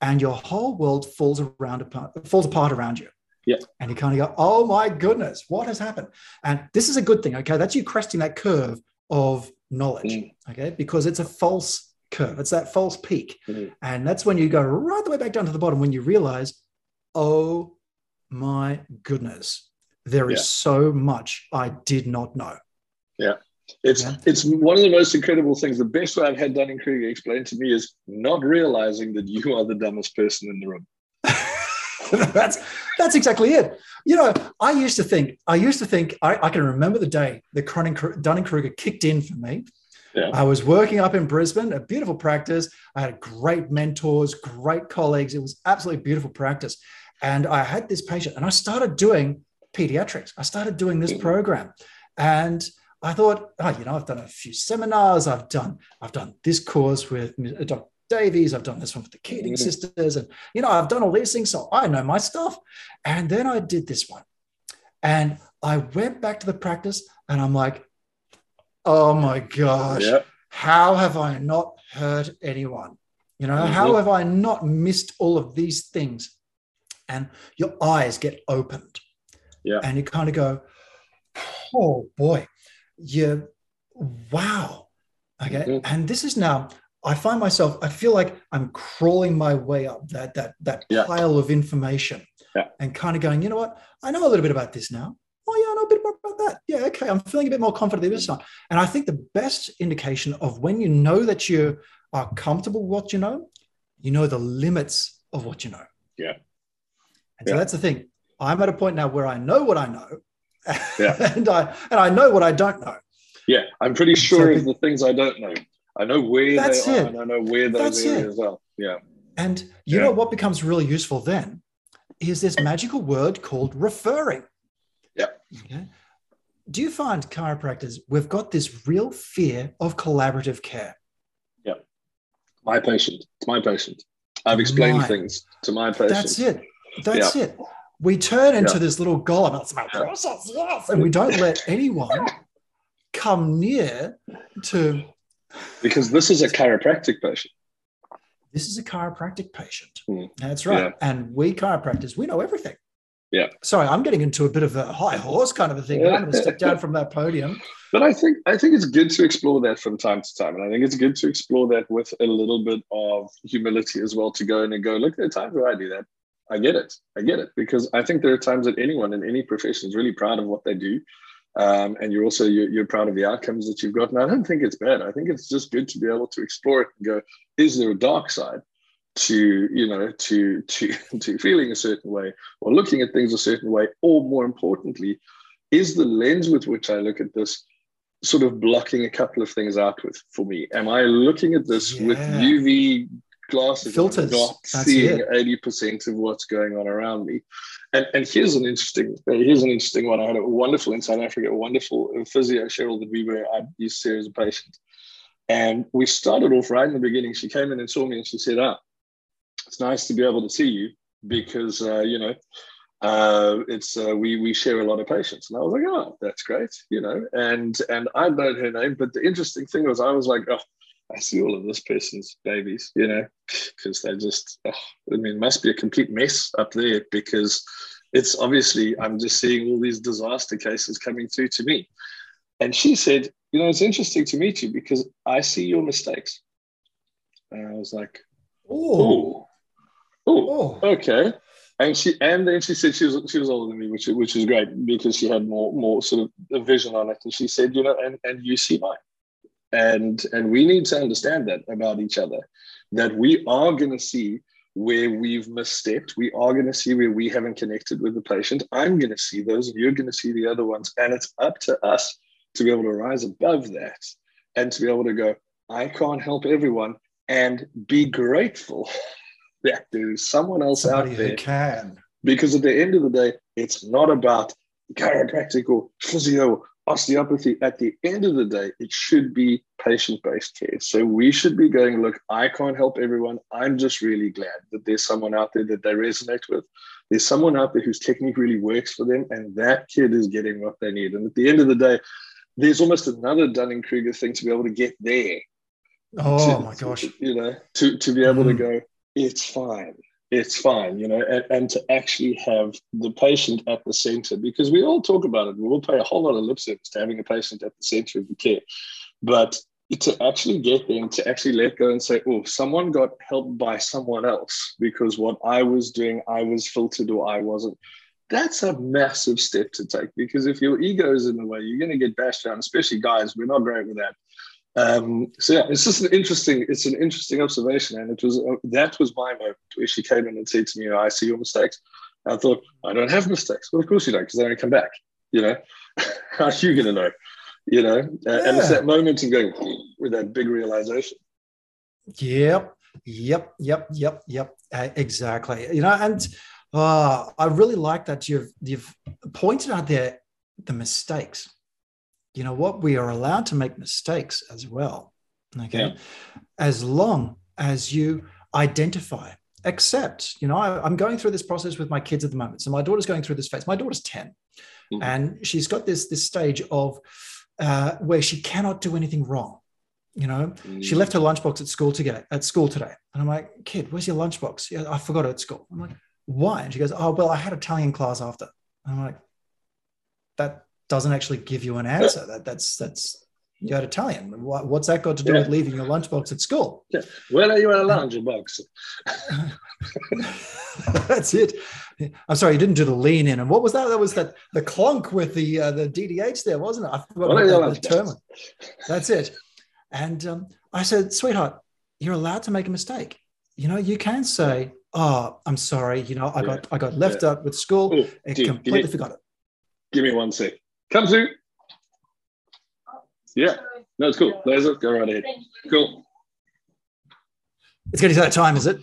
And your whole world falls apart around you. Yeah. And you kind of go, oh my goodness, what has happened? And this is a good thing. Okay. That's you cresting that curve of knowledge. Mm. Okay. Because it's a false curve. It's that false peak. Mm. And that's when you go right the way back down to the bottom, when you realize, oh my goodness, there is so much I did not know. Yeah. It's one of the most incredible things. The best way I've had Dunning-Kruger explained to me is not realizing that you are the dumbest person in the room. That's exactly it. You know, I can remember the day the Dunning-Kruger kicked in for me. Yeah. I was working up in Brisbane, a beautiful practice. I had great mentors, great colleagues. It was absolutely beautiful practice. And I had this patient, and I started doing pediatrics. I started doing this program, and I thought, oh, you know, I've done a few seminars. I've done this course with Dr. Davies, I've done this one with the Keating sisters, and you know, I've done all these things, so I know my stuff. And then I did this one, and I went back to the practice, and I'm like, oh my gosh, how have I not hurt anyone? You know, how have I not missed all of these things? And your eyes get opened, and you kind of go, oh boy, wow, okay, and this is now. I find myself, I feel like I'm crawling my way up that pile of information. yeah. and kind of going, you know what, I know a little bit about this now. Oh, yeah, I know a bit more about that. Yeah, okay, I'm feeling a bit more confident this time. And I think the best indication of when you know that you are comfortable with what you know the limits of what you know. Yeah. And so that's the thing. I'm at a point now where I know what I know and I know what I don't know. Yeah, I'm pretty sure of the things I don't know. I know where they are and I know where those areas as well. Yeah. And you know what becomes really useful then is this magical word called referring. Yeah. Okay. Do you find chiropractors, we've got this real fear of collaborative care? Yeah. My patient. It's my patient. I've explained things to my patient. That's it. That's it. We turn into this little golem. That's my process, yes. And we don't let anyone come near to... Because this is a chiropractic patient. This is a chiropractic patient. Mm. That's right. Yeah. And we chiropractors, we know everything. Yeah. Sorry, I'm getting into a bit of a high horse kind of a thing. Yeah. I'm going to step down from that podium. But I think it's good to explore that from time to time. And I think it's good to explore that with a little bit of humility as well, to go in and go, look, there are times where I do that. I get it. Because I think there are times that anyone in any profession is really proud of what they do. And you're also, you're proud of the outcomes that you've gotten. I don't think it's bad. I think it's just good to be able to explore it and go, is there a dark side to, you know, to feeling a certain way or looking at things a certain way? Or more importantly, is the lens with which I look at this sort of blocking a couple of things out with for me? Am I looking at this with UV glasses filters, not seeing 80% of what's going on around me? And here's an interesting one. I had a wonderful in South Africa, a wonderful physio, Cheryl, that I used to see as a patient. And we started off right in the beginning. She came in and saw me and she said, it's nice to be able to see you because, it's we share a lot of patients. And I was like, that's great, and I learned her name. But the interesting thing was I was like, I see all of this person's babies, because they just, it must be a complete mess up there because it's obviously, I'm just seeing all these disaster cases coming through to me. And she said, it's interesting to meet you because I see your mistakes. And I was like, oh, okay. And then she said she was older than me, which is great because she had more sort of a vision on it. And she said, and you see mine. And we need to understand that about each other, that we are going to see where we've misstepped. We are going to see where we haven't connected with the patient. I'm going to see those and you're going to see the other ones. And it's up to us to be able to rise above that and to be able to go, I can't help everyone, and be grateful that there's someone else out there who can. Because at the end of the day, it's not about chiropractic or physio, osteopathy. At the end of the day, it should be patient-based care. So we should be going, look, I can't help everyone. I'm just really glad that there's someone out there that they resonate with. There's someone out there whose technique really works for them, and that kid is getting what they need. And at the end of the day, there's almost another Dunning-Kruger thing to be able to get there. Oh, my gosh. To be able to go, it's fine, and to actually have the patient at the center, because we all talk about it. We all pay a whole lot of lip service to having a patient at the center of the care. But to actually get them to actually let go and say, someone got helped by someone else because what I was doing, I was filtered or I wasn't. That's a massive step to take, because if your ego is in the way, you're going to get bashed down, especially guys. We're not great with that. It's just an interesting observation. And it was, that was my moment where she came in and said to me, I see your mistakes. And I thought, I don't have mistakes. Well, of course you don't, because they don't come back, how are you going to know, And it's that moment of going with that big realization. Yep. Exactly. And I really like that you've pointed out there the mistakes. You know what? We are allowed to make mistakes as well. Okay. Yeah. As long as you identify, accept, I'm going through this process with my kids at the moment. So my daughter's going through this phase. My daughter's 10. Mm-hmm. And she's got this stage of where she cannot do anything wrong. Mm-hmm. She left her lunchbox at school today. And I'm like, kid, where's your lunchbox? Yeah, I forgot it at school. I'm like, why? And she goes, I had Italian class after. And I'm like, that doesn't actually give you an answer. That's you had Italian. What's that got to do with leaving your lunchbox at school? Yeah. Where are you at a lunchbox? That's it. I'm sorry, you didn't do the lean in. And what was that? That was the clonk with the DDH there, wasn't it? I forgot what that term. That's it. And I said, sweetheart, you're allowed to make a mistake. You know, you can say, oh, I'm sorry. You know, I got left out with school. Ooh, and completely forgot it. Give me 1 sec. Come through. Yeah. No, it's cool. There's it. Go right ahead. Cool. It's getting to that time, is it?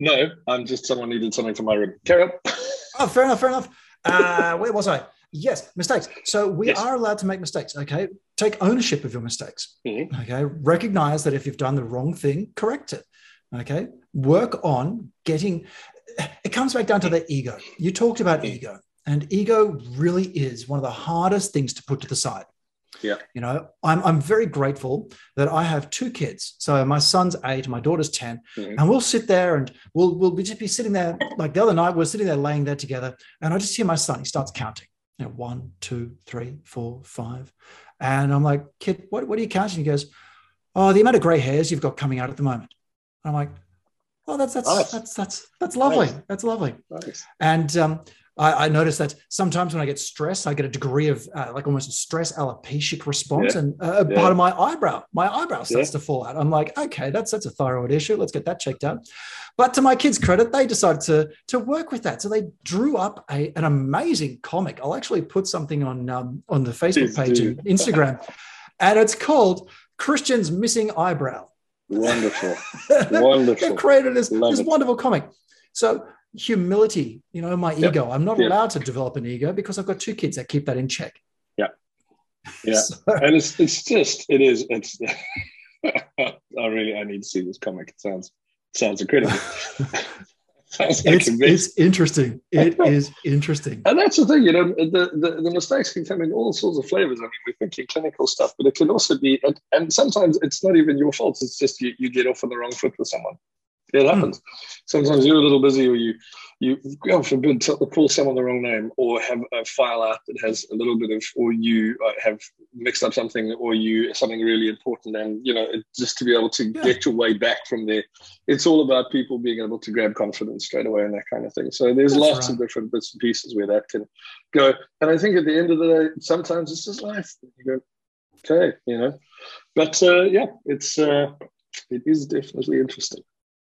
No, I'm just someone needed something from my room. Carry on. Oh, fair enough, fair enough. Where was I? Yes, mistakes. So we are allowed to make mistakes, okay? Take ownership of your mistakes, okay? Recognize that if you've done the wrong thing, correct it, okay? Work on getting... It comes back down to the ego. You talked about ego, and ego really is one of the hardest things to put to the side. Yeah, you know, I'm very grateful that I have 2 kids. So my son's 8, my daughter's 10, and we'll sit there and we'll just be sitting there. Like the other night, we're sitting there laying there together, and I just hear my son. He starts counting. You know, 1, 2, 3, 4, 5, and I'm like, kid, what are you counting? He goes, oh, the amount of grey hairs you've got coming out at the moment. And I'm like, oh, that's lovely. Nice. That's lovely. Nice. And I notice that sometimes when I get stressed, I get a degree of like almost a stress alopecic response, and part of my eyebrow starts to fall out. I'm like, okay, that's a thyroid issue. Let's get that checked out. But to my kids' credit, they decided to work with that. So they drew up an amazing comic. I'll actually put something on the Facebook page and Instagram, and it's called Christian's Missing Eyebrow. Wonderful, wonderful. They created this wonderful comic. So. Humility, you know, my ego. I'm not allowed to develop an ego because I've got 2 kids that keep that in check. Yeah, yeah. So, and it's I need to see this comic. It sounds incredible. Sounds like it's interesting. It is interesting. And that's the thing, you know, the mistakes can come in all sorts of flavors. I mean, we think in clinical stuff, but it can also be, and sometimes it's not even your fault. It's just you get off on the wrong foot with someone. It happens. Sometimes you're a little busy, or you God forbid, call someone the wrong name, or have a file out that has a little bit of, or you have mixed up something, or something really important, and you know, just to be able to get your way back from there. It's all about people being able to grab confidence straight away and that kind of thing. So there's lots of different bits and pieces where that can go. And I think at the end of the day, sometimes it's just life. You go, okay, you know, but it is definitely interesting.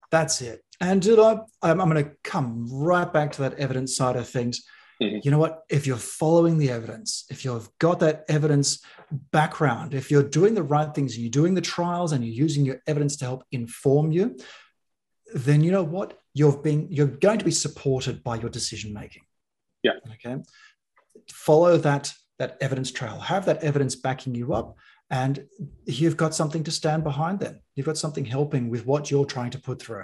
That's it. And I'm going to come right back to that evidence side of things. Mm-hmm. You know what? If you're following the evidence, if you've got that evidence background, if you're doing the right things, and you're doing the trials, and you're using your evidence to help inform you, then you know what? You're going to be supported by your decision making. Yeah. Okay. Follow that evidence trail. Have that evidence backing you up. And you've got something to stand behind then. You've got something helping with what you're trying to put through.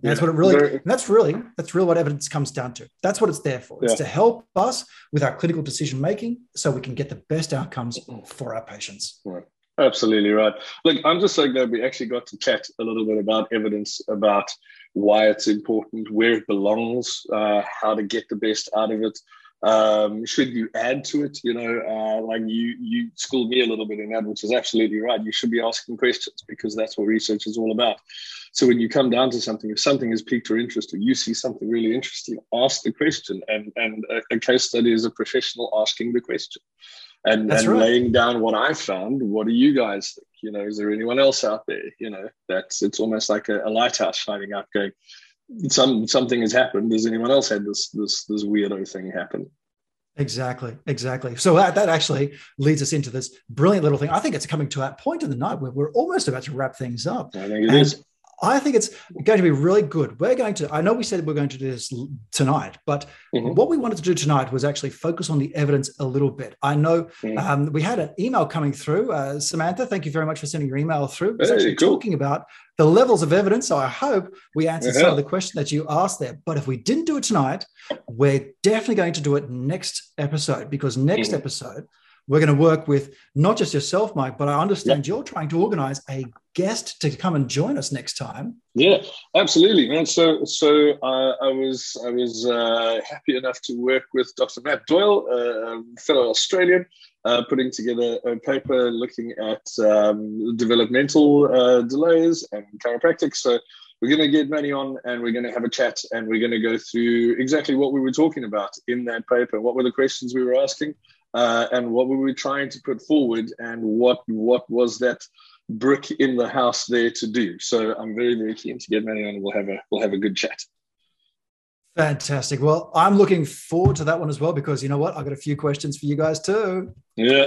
That's what it really, that's really what evidence comes down to. That's what it's there for. It's to help us with our clinical decision-making so we can get the best outcomes for our patients. Right. Absolutely right. Look, I'm just so glad we actually got to chat a little bit about evidence, about why it's important, where it belongs, how to get the best out of it. Should you add to it? You know, like you schooled me a little bit in that, which is absolutely right. You should be asking questions, because that's what research is all about. So when you come down to something, if something has piqued your interest, or you see something really interesting, ask the question. And a case study is a professional asking the question and laying down what I found. What do you guys think? You know, is there anyone else out there? You know, it's almost like a lighthouse shining out, going, something has happened. Does anyone else had this weirdo thing happen? Exactly. So that actually leads us into this brilliant little thing. I think it's coming to that point in the night where we're almost about to wrap things up. I think it is. I think it's going to be really good. I know we said we're going to do this tonight, but what we wanted to do tonight was actually focus on the evidence a little bit. I know we had an email coming through. Samantha, thank you very much for sending your email through. It was actually talking about the levels of evidence. So I hope we answered some of the question that you asked there. But if we didn't do it tonight, we're definitely going to do it next episode, because next episode, we're going to work with not just yourself, Mike, but I understand you're trying to organize a guest to come and join us next time. Yeah, absolutely, man. So I was happy enough to work with Dr. Matt Doyle, a fellow Australian, putting together a paper looking at developmental delays and chiropractic. So We're going to get Manny on and we're going to have a chat and we're going to go through exactly what we were talking about in that paper. What were the questions we were asking and what were we trying to put forward and what was that brick in the house there to do. So I'm very, very keen to get Manny on and we'll have a good chat. Fantastic. Well, I'm looking forward to that one as well, because you know what? I've got a few questions for you guys too. Yeah.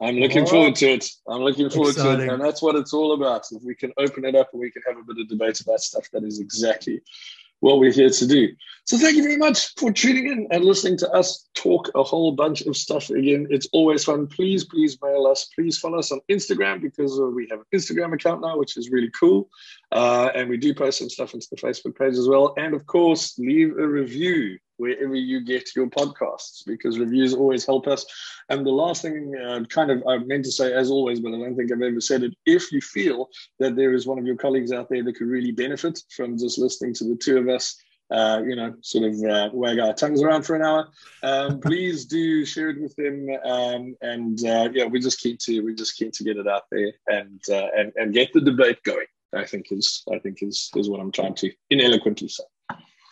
I'm looking forward to it. Exciting. And that's what it's all about. If we can open it up and we can have a bit of debate about stuff, that is exactly what we're here to do. So thank you very much for tuning in and listening to us talk a whole bunch of stuff. Again, it's always fun. Please mail us. Please follow us on Instagram, because we have an Instagram account now, which is really cool. And we do post some stuff into the Facebook page as well. And of course, leave a review wherever you get your podcasts, because reviews always help us. And the last thing I meant to say, as always, but I don't think I've ever said it, if you feel that there is one of your colleagues out there that could really benefit from just listening to the two of us wag our tongues around for an hour, please do share it with them, we're just keen to get it out there and get the debate going, I think is what I'm trying to ineloquently say.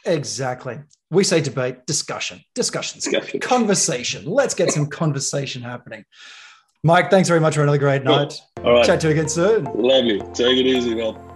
Exactly. We say debate, discussion. Conversation. Let's get some conversation happening. Mike, thanks very much for another great night. All right. Chat to you again soon. Lovely. Take it easy, man.